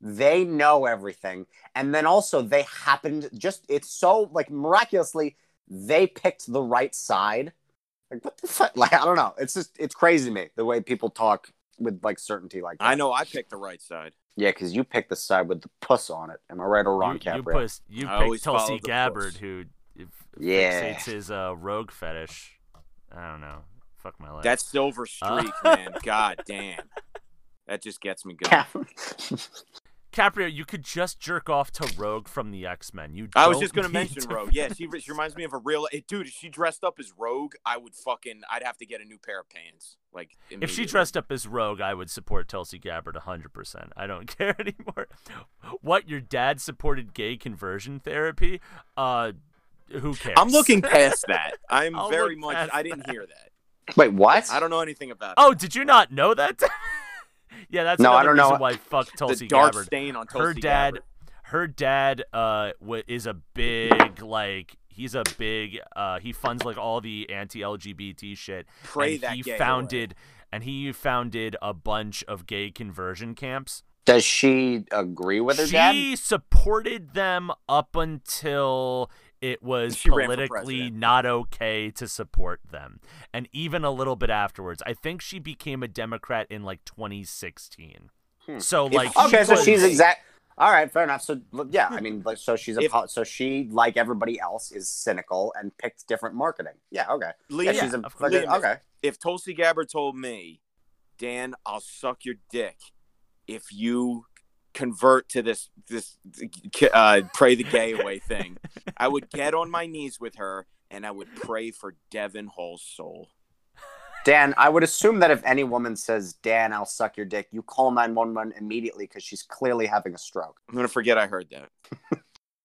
They know everything. And then also they happened just, it's so like miraculously, they picked the right side. Like what the fuck? Like, I don't know. It's just, it's crazy to me the way people talk with like certainty like that. I know I picked the right side. Yeah, because you picked the side with the puss on it. Am I right or wrong, Capri? You, you, puss, you picked Tulsi Gabbard puss. Who if, yeah. fixates his uh, rogue fetish. I don't know. Fuck my life. That silver streak, uh. man. God damn. That just gets me going. Caprio, you could just jerk off to Rogue from the X-Men. You. I was just going to mention Rogue. Yeah, she, she reminds me of a real... It, dude, if she dressed up as Rogue, I would fucking... I'd have to get a new pair of pants. Like if she dressed up as Rogue, I would support Tulsi Gabbard one hundred percent. I don't care anymore. What, your dad supported gay conversion therapy? Uh, who cares? I'm looking past that. I'm I'll very much... I didn't that. hear that. Wait, what? I don't know anything about it. Oh, that. Did you not know that? Yeah, that's no, I don't know why fuck Tulsi the dark Gabbard. Stain on Tulsi her dad, Gabbard. her dad, uh, w is a big like he's a big uh he funds like all the anti L G B T shit. Pray and that he gay founded away. and he founded a bunch of gay conversion camps. Does she agree with her she dad? She supported them up until it was she politically not okay to support them. And even a little bit afterwards, I think she became a Democrat in like twenty sixteen. Hmm. So like, if, okay, she so was, she's exact. All right, fair enough. So yeah, I mean, like, so she's a if, so she like everybody else is cynical and picked different marketing. Yeah, okay. Lee, yeah, she's a, like, Lee, okay. If Tulsi Gabbard told me, Dan, I'll suck your dick if you convert to this this uh pray the gay away thing, I would get on my knees with her and I would pray for Devin Hall's soul. Dan, I would assume that if any woman says, Dan, I'll suck your dick, you call nine one one immediately because she's clearly having a stroke. I'm gonna forget I heard that.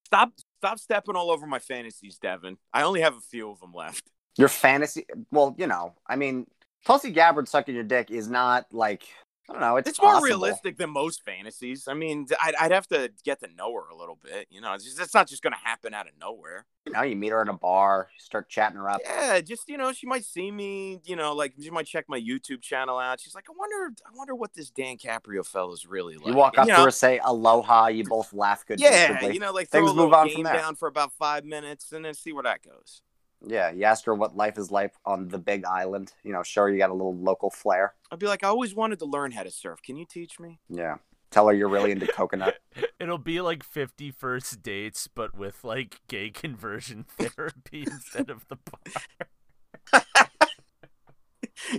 stop stop stepping all over my fantasies, Devin. I only have a few of them left. Your fantasy? Well, you know, I mean, Tulsi Gabbard sucking your dick is not like, I don't know. It's, it's more realistic than most fantasies. I mean, I'd, I'd have to get to know her a little bit. You know, it's, just, it's not just going to happen out of nowhere. You know, you meet her in a bar, start chatting her up. Yeah, just, you know, she might see me, you know, like, she might check my YouTube channel out. She's like, I wonder I wonder what this Dan Caprio fella's really like. You walk up you to know, her, say aloha, you both laugh good. Yeah, you know, like, things move on from there. Down for about five minutes and then see where that goes. Yeah, you ask her what life is like on the Big Island. You know, show her you got a little local flair. I'd be like, I always wanted to learn how to surf. Can you teach me? Yeah. Tell her you're really into coconut. It'll be like fifty first dates, but with like gay conversion therapy instead of the bar.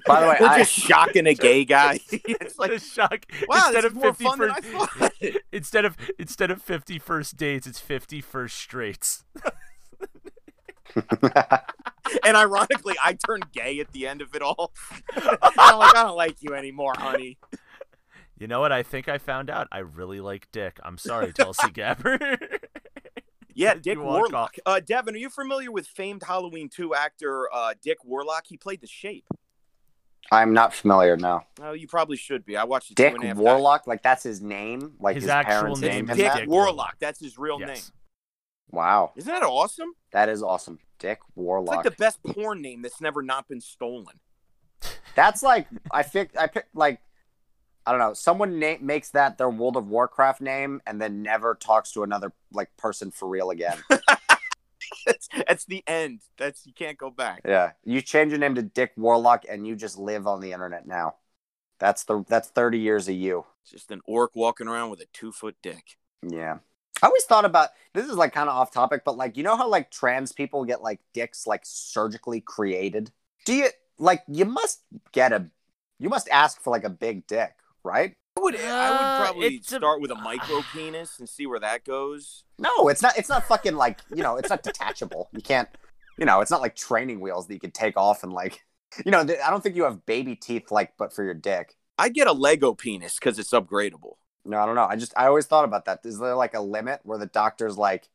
By the way, We're I... just shocking a gay guy. It's like, just shock. Wow, instead of fifty first, instead of instead of fifty first dates, it's fifty first straights. And ironically, I turned gay at the end of it all. I'm like, I don't like you anymore, honey. You know what? I think I found out. I really like dick. I'm sorry, Tulsi Gabbard. Yeah, Dick Warlock. Uh, Devin, are you familiar with famed Halloween two actor uh, Dick Warlock? He played The Shape. I'm not familiar, no. Oh, you probably should be. I watched Dick two and a half Warlock. Time. Like that's his name. Like his, his actual parents' name. name Dick that? Warlock. That's his real yes. name. Wow. Isn't that awesome? That is awesome. Dick Warlock. It's like the best porn name that's never not been stolen. That's like, I picked, I picked like, I don't know, someone na makes that their World of Warcraft name and then never talks to another like person for real again. that's, that's the end. That's, you can't go back. Yeah. You change your name to Dick Warlock and you just live on the internet now. That's the, that's thirty years of you. Just an orc walking around with a two foot dick. Yeah. I always thought about, this is like kind of off topic, but like, you know how like trans people get like dicks like surgically created? Do you, like, you must get a, you must ask for like a big dick, right? I would, uh, I would probably start with a micro penis and see where that goes. No, it's not, it's not fucking like, you know, it's not detachable. You can't, you know, it's not like training wheels that you could take off and like, you know, I don't think you have baby teeth like, but for your dick. I'd get a Lego penis because it's upgradable. No, I don't know. I just, I always thought about that. Is there like a limit where the doctor's like,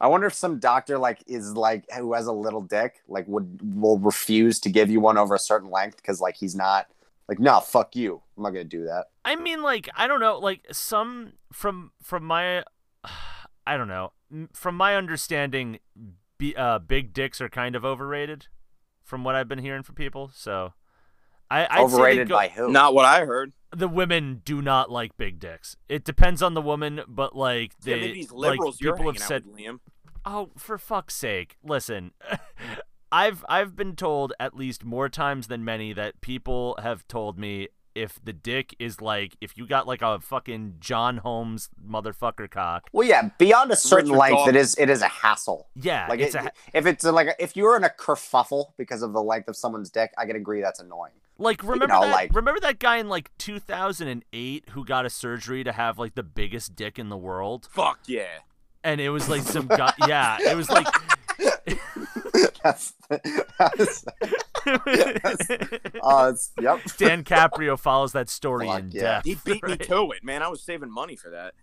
I wonder if some doctor like is like, who has a little dick, like would, will refuse to give you one over a certain length. Cause like, he's not like, no, fuck you. I'm not going to do that. I mean, like, I don't know, like some from, from my, I don't know, from my understanding, be, uh, big dicks are kind of overrated from what I've been hearing from people. So I, I'd overrated go, by who? Not what I heard. The women do not like big dicks. It depends on the woman, but like they, yeah, maybe these liberals like you're people have said, Liam. Oh, for fuck's sake! Listen, I've I've been told at least more times than many that people have told me if the dick is like if you got like a fucking John Holmes motherfucker cock. Well, yeah, beyond a certain Richard length, Goff. it is it is a hassle. Yeah, like it's it, a, if it's a, like if you're in a kerfuffle because of the length of someone's dick, I can agree that's annoying. Like remember you know, that like, remember that guy in like two thousand eight who got a surgery to have like the biggest dick in the world? Fuck yeah. And it was like some guy yeah, it was like That's that's, that's uh, yep. Dan Caprio follows that story Fuck in yeah. depth. He beat right? me to it, man. I was saving money for that.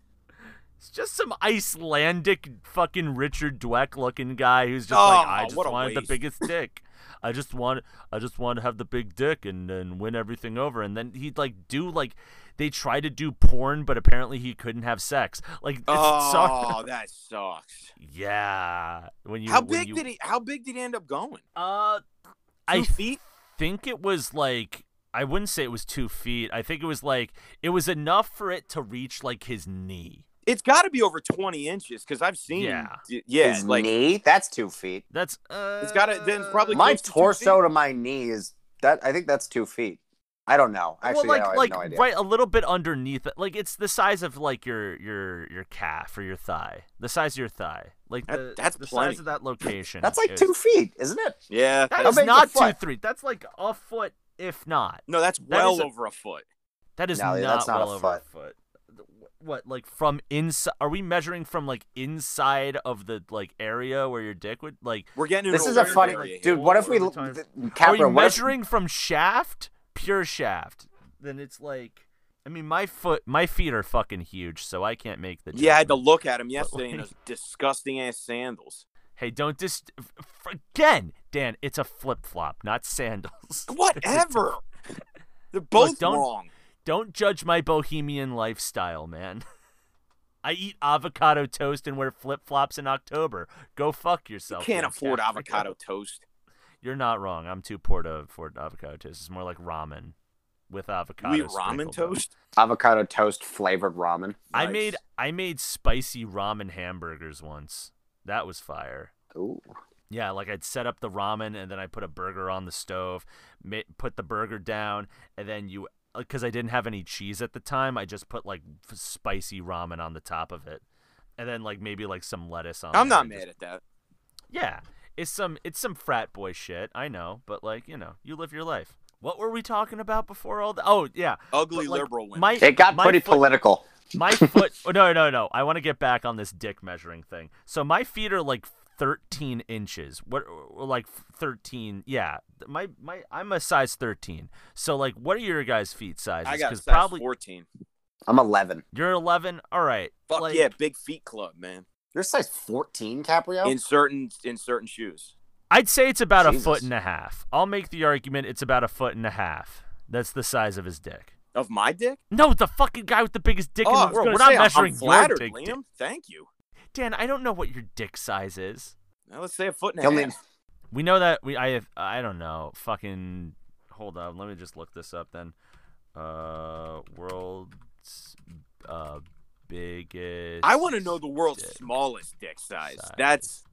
It's just some Icelandic fucking Richard Dweck looking guy who's just oh, like, I just wanted waste. the biggest dick. I just want, I just want to have the big dick and, and win everything over. And then he'd like do like, they tried to do porn, but apparently he couldn't have sex. Like, oh, sorry. that sucks. Yeah. When you how when big you, did he? How big did he end up going? Uh, two I feet? think it was like I wouldn't say it was two feet. I think it was like it was enough for it to reach like his knee. It's got to be over twenty inches because I've seen. Yeah, yeah. His like, knee? That's two feet. That's. Uh, it's got to then probably. My torso to, to my knee is that. I think that's two feet. I don't know. Actually, well, like, I have like, no idea. Right, a little bit underneath it. Like it's the size of like your your your calf or your thigh. The size of your thigh. Like the, that, that's the size of that location. That's like is, two feet, isn't it? Yeah, that is not two three. That's like a foot, if not. No, that's well that over a, a foot. That is no, not, that's not well a over foot. a foot. What, like from inside? Are we measuring from like inside of the like area where your dick would like? We're getting this is a funny like, dude. What if we? Th- Capra, are we measuring if... from shaft? Pure shaft? Then it's like, I mean, my foot, my feet are fucking huge, so I can't make the. Judgment. Yeah, I had to look at him yesterday in those disgusting ass sandals. Hey, don't just dis- again, Dan. It's a flip flop, not sandals. Whatever. a... They're both look, wrong. Don't judge my bohemian lifestyle, man. I eat avocado toast and wear flip-flops in October. Go fuck yourself. You can't afford Africa. avocado toast. You're not wrong. I'm too poor to afford avocado toast. It's more like ramen with avocado. We ramen toast? Up. Avocado toast flavored ramen. I nice. made I made spicy ramen hamburgers once. That was fire. Ooh. Yeah, like I'd set up the ramen and then I put a burger on the stove, put the burger down, and then you... Because I didn't have any cheese at the time, I just put like spicy ramen on the top of it, and then like maybe like some lettuce on. I'm not mad just... at that. Yeah, it's some it's some frat boy shit. I know, but like you know, you live your life. What were we talking about before all the? Oh yeah, ugly but, like, liberal women. My, it got pretty foot, political. My foot. No, no, no. I want to get back on this dick measuring thing. So my feet are like thirteen inches. What like thirteen? Yeah, my my I'm a size thirteen. So like, what are your guys' feet sizes? I got size probably... fourteen. I'm eleven. You're eleven. All right. Fuck like... yeah, big feet club, man. You're size fourteen, Caprio. In certain in certain shoes, I'd say it's about Jesus. a foot and a half. I'll make the argument it's about a foot and a half. That's the size of his dick. Of my dick? No, the fucking guy with the biggest dick oh, in the world. We're say, not measuring I'm flattered, your big Liam. Dick. Thank you. Dan, I don't know what your dick size is. Now let's say a foot and Tell a half. Me. We know that we. I. Have, I don't know. Fucking. Hold on. Let me just look this up then. Uh, world's uh biggest. I want to know the world's dick smallest dick size. size. That's.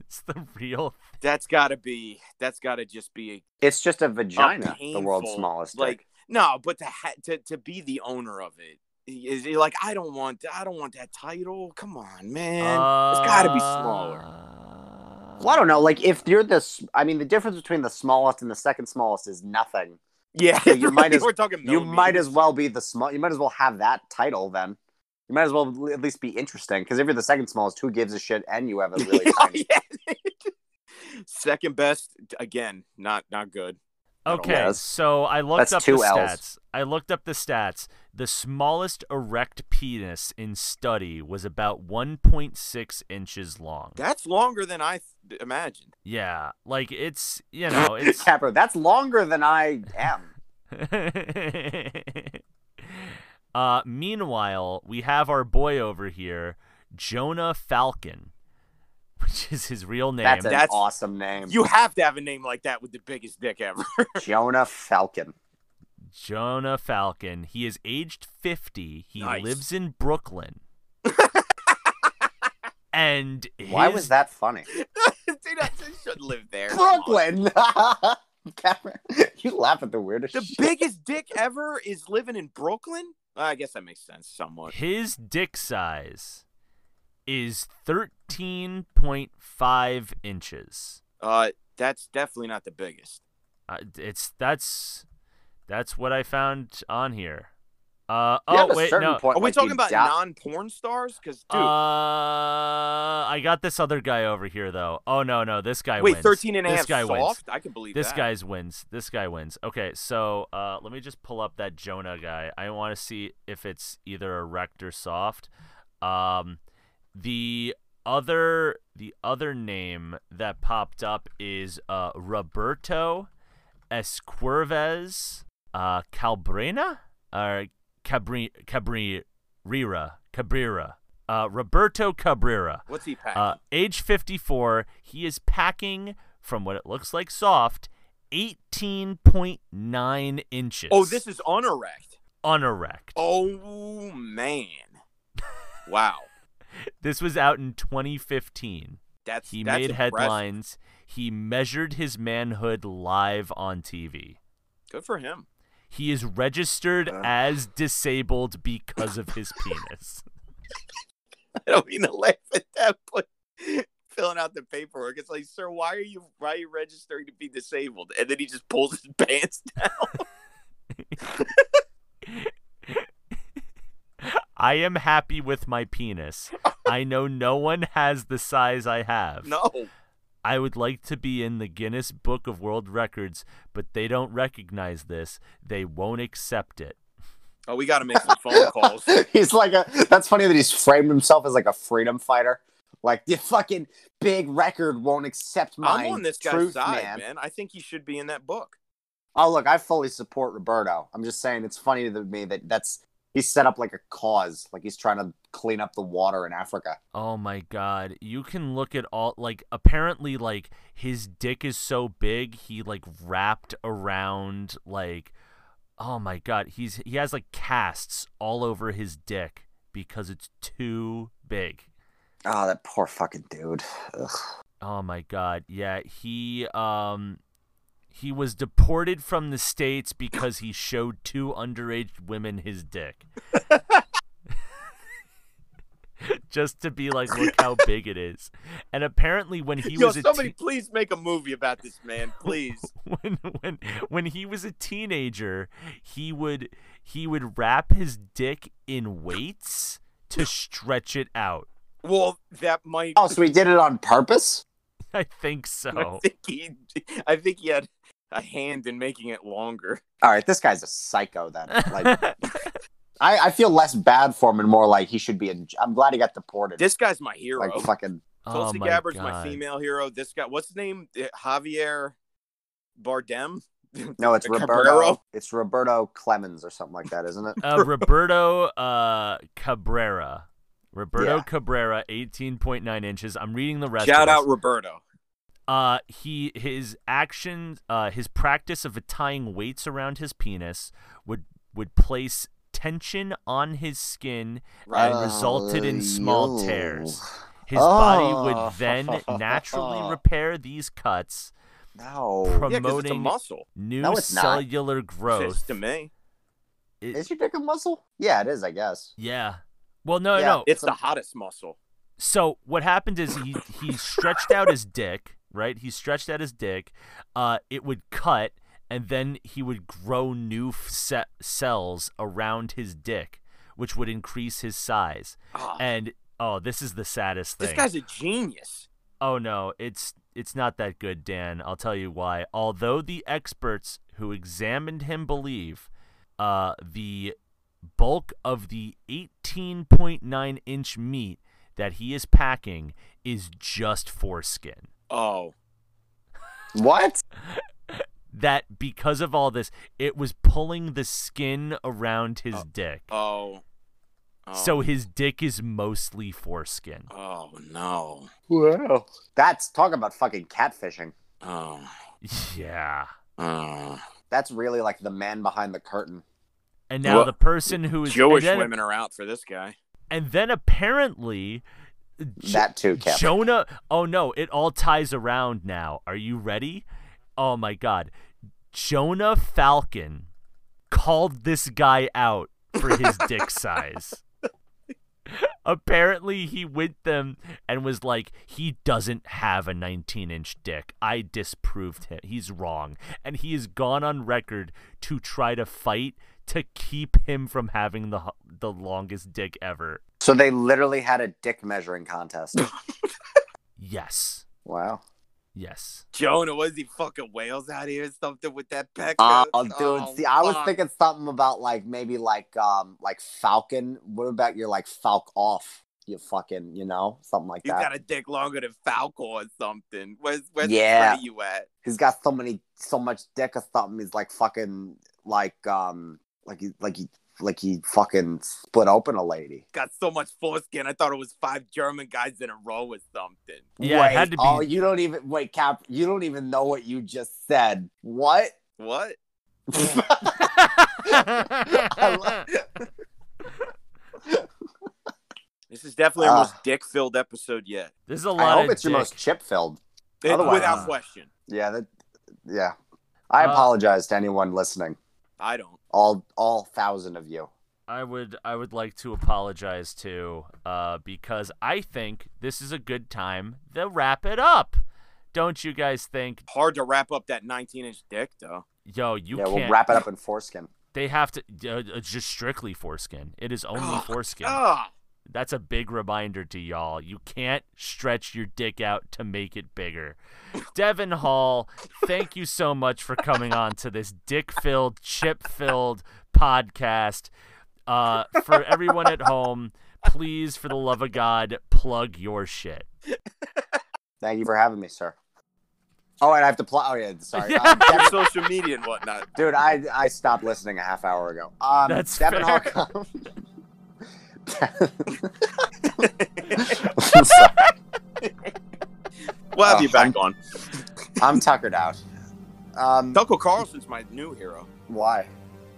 It's the real. That's gotta be. That's gotta just be. A, it's just a vagina. A painful, the world's smallest. Like dick. no, but to ha- to to be the owner of it. Is he like I don't want I don't want that title. Come on, man. Uh, it's got to be smaller. Well, I don't know. Like if you're this, I mean, the difference between the smallest and the second smallest is nothing. Yeah, so you might as we're talking you millimeters. might as well be the small. You might as well have that title then. You might as well at least be interesting because if you're the second smallest, who gives a shit? And you have a really tiny. Second best again, not not good. Okay, yeah, so I looked up the stats. L's. I looked up the stats. The smallest erect penis in study was about one point six inches long. That's longer than I th- imagined. Yeah, like it's, you know, it's... Capper, that's longer than I am. uh, meanwhile, we have our boy over here, Jonah Falcon, which is his real name. That's an That's, awesome name. You have to have a name like that with the biggest dick ever. Jonah Falcon. Jonah Falcon. He is aged fifty. He nice. lives in Brooklyn. And his... Why was that funny? They should live there. Brooklyn! Cameron, you laugh at the weirdest the shit. The biggest dick ever is living in Brooklyn? I guess that makes sense somewhat. His dick size is thirteen point five inches. Uh, that's definitely not the biggest. Uh, it's that's that's what I found on here. Uh, oh wait, no. Point, Are we like talking about down... non-porn stars? Because dude, uh, I got this other guy over here though. Oh no, no, this guy. Wait, wins. thirteen and a half soft. Wins. I can believe this that. This guy's wins. This guy wins. Okay, so uh, let me just pull up that Jonah guy. I want to see if it's either erect or soft. Um, the Other the other name that popped up is uh, Roberto Esquervez uh, Calbrena or Cabri Cabrera Cabrera uh, Roberto Cabrera. What's he packing? Uh, age fifty-four. He is packing, from what it looks like, soft, eighteen point nine inches. Oh, this is unerect. Unerect. Oh man! Wow. This was out in twenty fifteen. That's He that's made impressive. headlines. He measured his manhood live on T V. Good for him. He is registered uh. as disabled because of his penis. I don't mean to laugh at that, but filling out the paperwork, it's like, sir, why are you why are you registering to be disabled? And then he just pulls his pants down. I am happy with my penis. I know no one has the size I have. No. I would like to be in the Guinness Book of World Records, but they don't recognize this. They won't accept it. Oh, we got to make some phone calls. He's like a... That's funny that he's framed himself as like a freedom fighter. Like, the fucking big record won't accept my I'm on this truth, guy's side, man. man. I think he should be in that book. Oh, look, I fully support Roberto. I'm just saying it's funny to me that that's... He's set up like a cause, like he's trying to clean up the water in Africa. Oh my God. You can look at all, like, apparently, like, his dick is so big, he, like, wrapped around, like, oh my God. He's, he has, like, casts all over his dick because it's too big. Oh, that poor fucking dude. Ugh. Oh my God. Yeah. He, um,. He was deported from the States because he showed two underage women his dick. Just to be like, look how big it is. And apparently when he Yo, was a somebody te- please make a movie about this man, please. when when when he was a teenager, he would he would wrap his dick in weights to stretch it out. Well, that might Oh, so he did it on purpose? I think so. I think he I think he had a hand in making it longer. All right, this guy's a psycho then. Like, I, I feel less bad for him and more like he should be in. I'm glad he got deported. This guy's my hero. Like fucking oh, Tulsi Gabbard's my female hero. This guy, what's his name? Javier Bardem? No, it's Roberto. Cabrera. It's Roberto Clemens or something like that, isn't it? Uh, Roberto uh, Cabrera. Roberto yeah. Cabrera, eighteen point nine inches. I'm reading the rest. Shout of out, Roberto. Uh, he his action, uh, his practice of tying weights around his penis would would place tension on his skin and oh, resulted in small yo. tears. His oh. body would then naturally repair these cuts, no. promoting yeah, it's a new no, it's cellular not. growth. It's to me, it, is your dick a muscle? Yeah, it is. I guess. Yeah. Well, no, yeah, no. It's the hottest muscle. So what happened is he, he stretched out his dick, right? He stretched out his dick. Uh, it would cut, and then he would grow new f- cells around his dick, which would increase his size. Oh. And, oh, this is the saddest thing. This guy's a genius. Oh, no. It's it's not that good, Dan. I'll tell you why. Although the experts who examined him believe uh, the bulk of the eighteen point nine inch meat that he is packing is just foreskin. Oh. What? That because of all this, it was pulling the skin around his oh. dick. Oh. Oh. So his dick is mostly foreskin. Oh, no. Wow. That's, talk about fucking catfishing. Oh. Yeah. Oh. That's really like the man behind the curtain. And now well, the person who is... Jewish then, women are out for this guy. And then apparently... That too, Kevin. Jonah... Oh, no. It all ties around now. Are you ready? Oh, my God. Jonah Falcon called this guy out for his dick size. Apparently he went them and was like, he doesn't have a nineteen inch dick. I disproved him. He's wrong. And he has gone on record to try to fight to keep him from having the the longest dick ever. So they literally had a dick measuring contest. Yes. Wow. Yes. Jonah, was he fucking whales out here or something with that peck? Uh, oh, dude, oh, see, fuck. I was thinking something about, like, maybe, like, um, like Falcon. What about your, like, Falk off? You fucking, you know, something like He's that. He's got a dick longer than Falco or something. Where's, where's yeah. the you at? He's got so many, so much dick or something. He's, like, fucking, like, um, like he, like he. Like he fucking split open a lady. Got so much foreskin, I thought it was five German guys in a row or something. Yeah, wait, it had to be. Oh, you don't even wait, Cap. You don't even know what you just said. What? What? I love... This is definitely our uh, most dick-filled episode yet. This is a lot. I hope of it's dick. Your most chip-filled, it, without uh, question. Yeah, that. Yeah, I uh, apologize to anyone listening. I don't. All all thousand of you. I would I would like to apologize to uh, because I think this is a good time to wrap it up. Don't you guys think? Hard to wrap up that nineteen inch dick though. Yo, you yeah, can't. Yeah, we'll wrap it up in foreskin. They have to uh, just strictly foreskin. It is only foreskin. God. That's a big reminder to y'all. You can't stretch your dick out to make it bigger. Devin Hall, thank you so much for coming on to this dick-filled, chip-filled podcast. Uh, for everyone at home, please, for the love of God, plug your shit. Thank you for having me, sir. Oh, and I have to plug. Oh, yeah, sorry. Yeah. Um, Devin- social media and whatnot. Dude, I, I stopped listening a half hour ago. Um, That's Devin fair. Hall- We'll have oh, you back I'm, on. I'm tuckered out. Um, Tucker Carlson's my new hero. Why?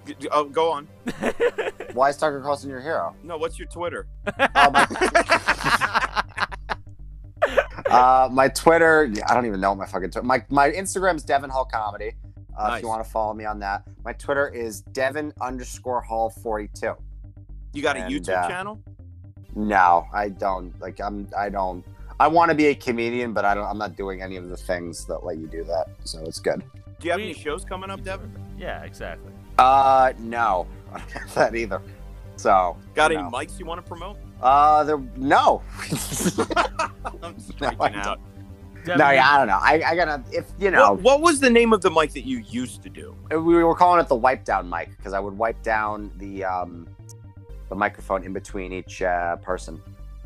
G- oh, go on. Why is Tucker Carlson your hero? No, what's your Twitter? Uh, my, uh, my Twitter, I don't even know what my fucking Twitter. My my Instagram's Devin Hall Comedy. Uh, nice. If you want to follow me on that, my Twitter is Devin underscore Hall forty-two. You got a and, YouTube uh, channel? No, I don't. Like, I'm, I don't. I want to be a comedian, but I don't. I'm not doing any of the things that let you do that. So it's good. Do you have we, any shows coming up, Devin? Yeah, exactly. Uh, no, I don't have that either. So, got no. any mics you want to promote? Uh, there. No. I'm freaking no, out. Devin, no, yeah, I don't know. I, I gotta, if you know. What, what was the name of the mic that you used to do? We were calling it the wipe down mic because I would wipe down the um. the microphone in between each uh, person.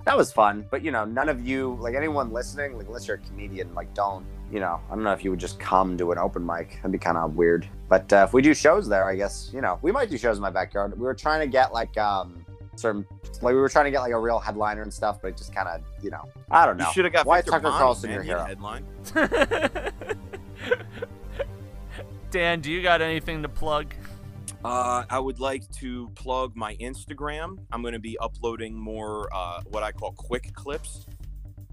That was fun, but you know, none of you, like anyone listening, like unless you're a comedian, like don't, you know, I don't know if you would just come to an open mic. That'd be kind of weird. But uh, if we do shows there, I guess, you know, we might do shows in my backyard. We were trying to get like um, certain, like we were trying to get like a real headliner and stuff, but it just kind of, you know, I don't know. You should have got Why Victor Tucker Mom, Carlson man, your hero? Headline. Dan, do you got anything to plug? Uh, I would like to plug my Instagram. I'm going to be uploading more uh, what I call quick clips.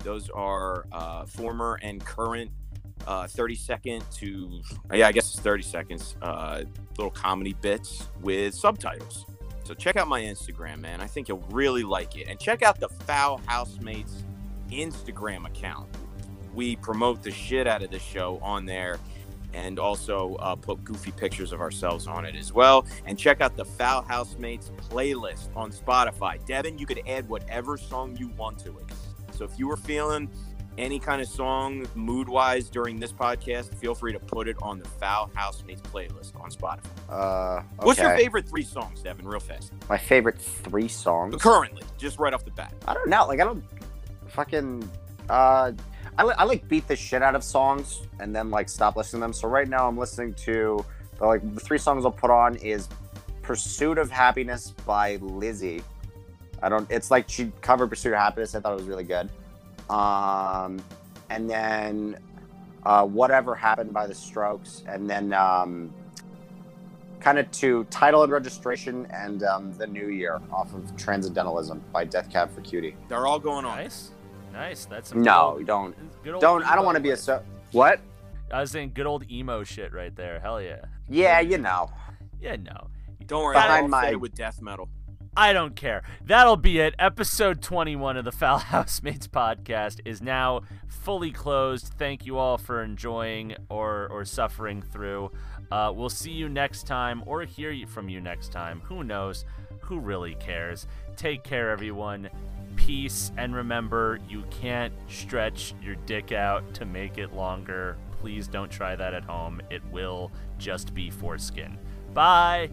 Those are uh, former and current uh, thirty second to, yeah, I guess it's thirty seconds, uh, little comedy bits with subtitles. So check out my Instagram, man. I think you'll really like it. And check out the Foul Housemates Instagram account. We promote the shit out of this show on there. And also uh, put goofy pictures of ourselves on it as well. And check out the Foul Housemates playlist on Spotify. Devin, you could add whatever song you want to it. So if you were feeling any kind of song mood-wise during this podcast, feel free to put it on the Foul Housemates playlist on Spotify. Uh, okay. What's your favorite three songs, Devin, real fast? My favorite three songs? Currently, just right off the bat. I don't know. Like, I don't fucking... Uh, I, I, like, beat the shit out of songs and then, like, stop listening to them. So right now I'm listening to... The, like, the three songs I'll put on is Pursuit of Happiness by Lizzie. I don't... It's like she covered Pursuit of Happiness. I thought it was really good. Um, and then, uh, Whatever Happened by the Strokes. And then, um, kind of to Title and Registration and, um, The New Year off of Transcendentalism by Death Cab for Cutie. They're all going on. Nice. Nice. That's some no, old, don't, don't, I don't want to be a, so what? I was saying good old emo shit right there. Hell yeah. Yeah. You know. Yeah. No, don't worry. Behind I don't my... fit with death metal. I don't care. That'll be it. Episode twenty-one of the Foul Housemates podcast is now fully closed. Thank you all for enjoying or or suffering through. Uh, we'll see you next time or hear from you next time. Who knows? Who really cares? Take care, everyone. Peace. And remember, you can't stretch your dick out to make it longer. Please don't try that at home. It will just be foreskin. Bye.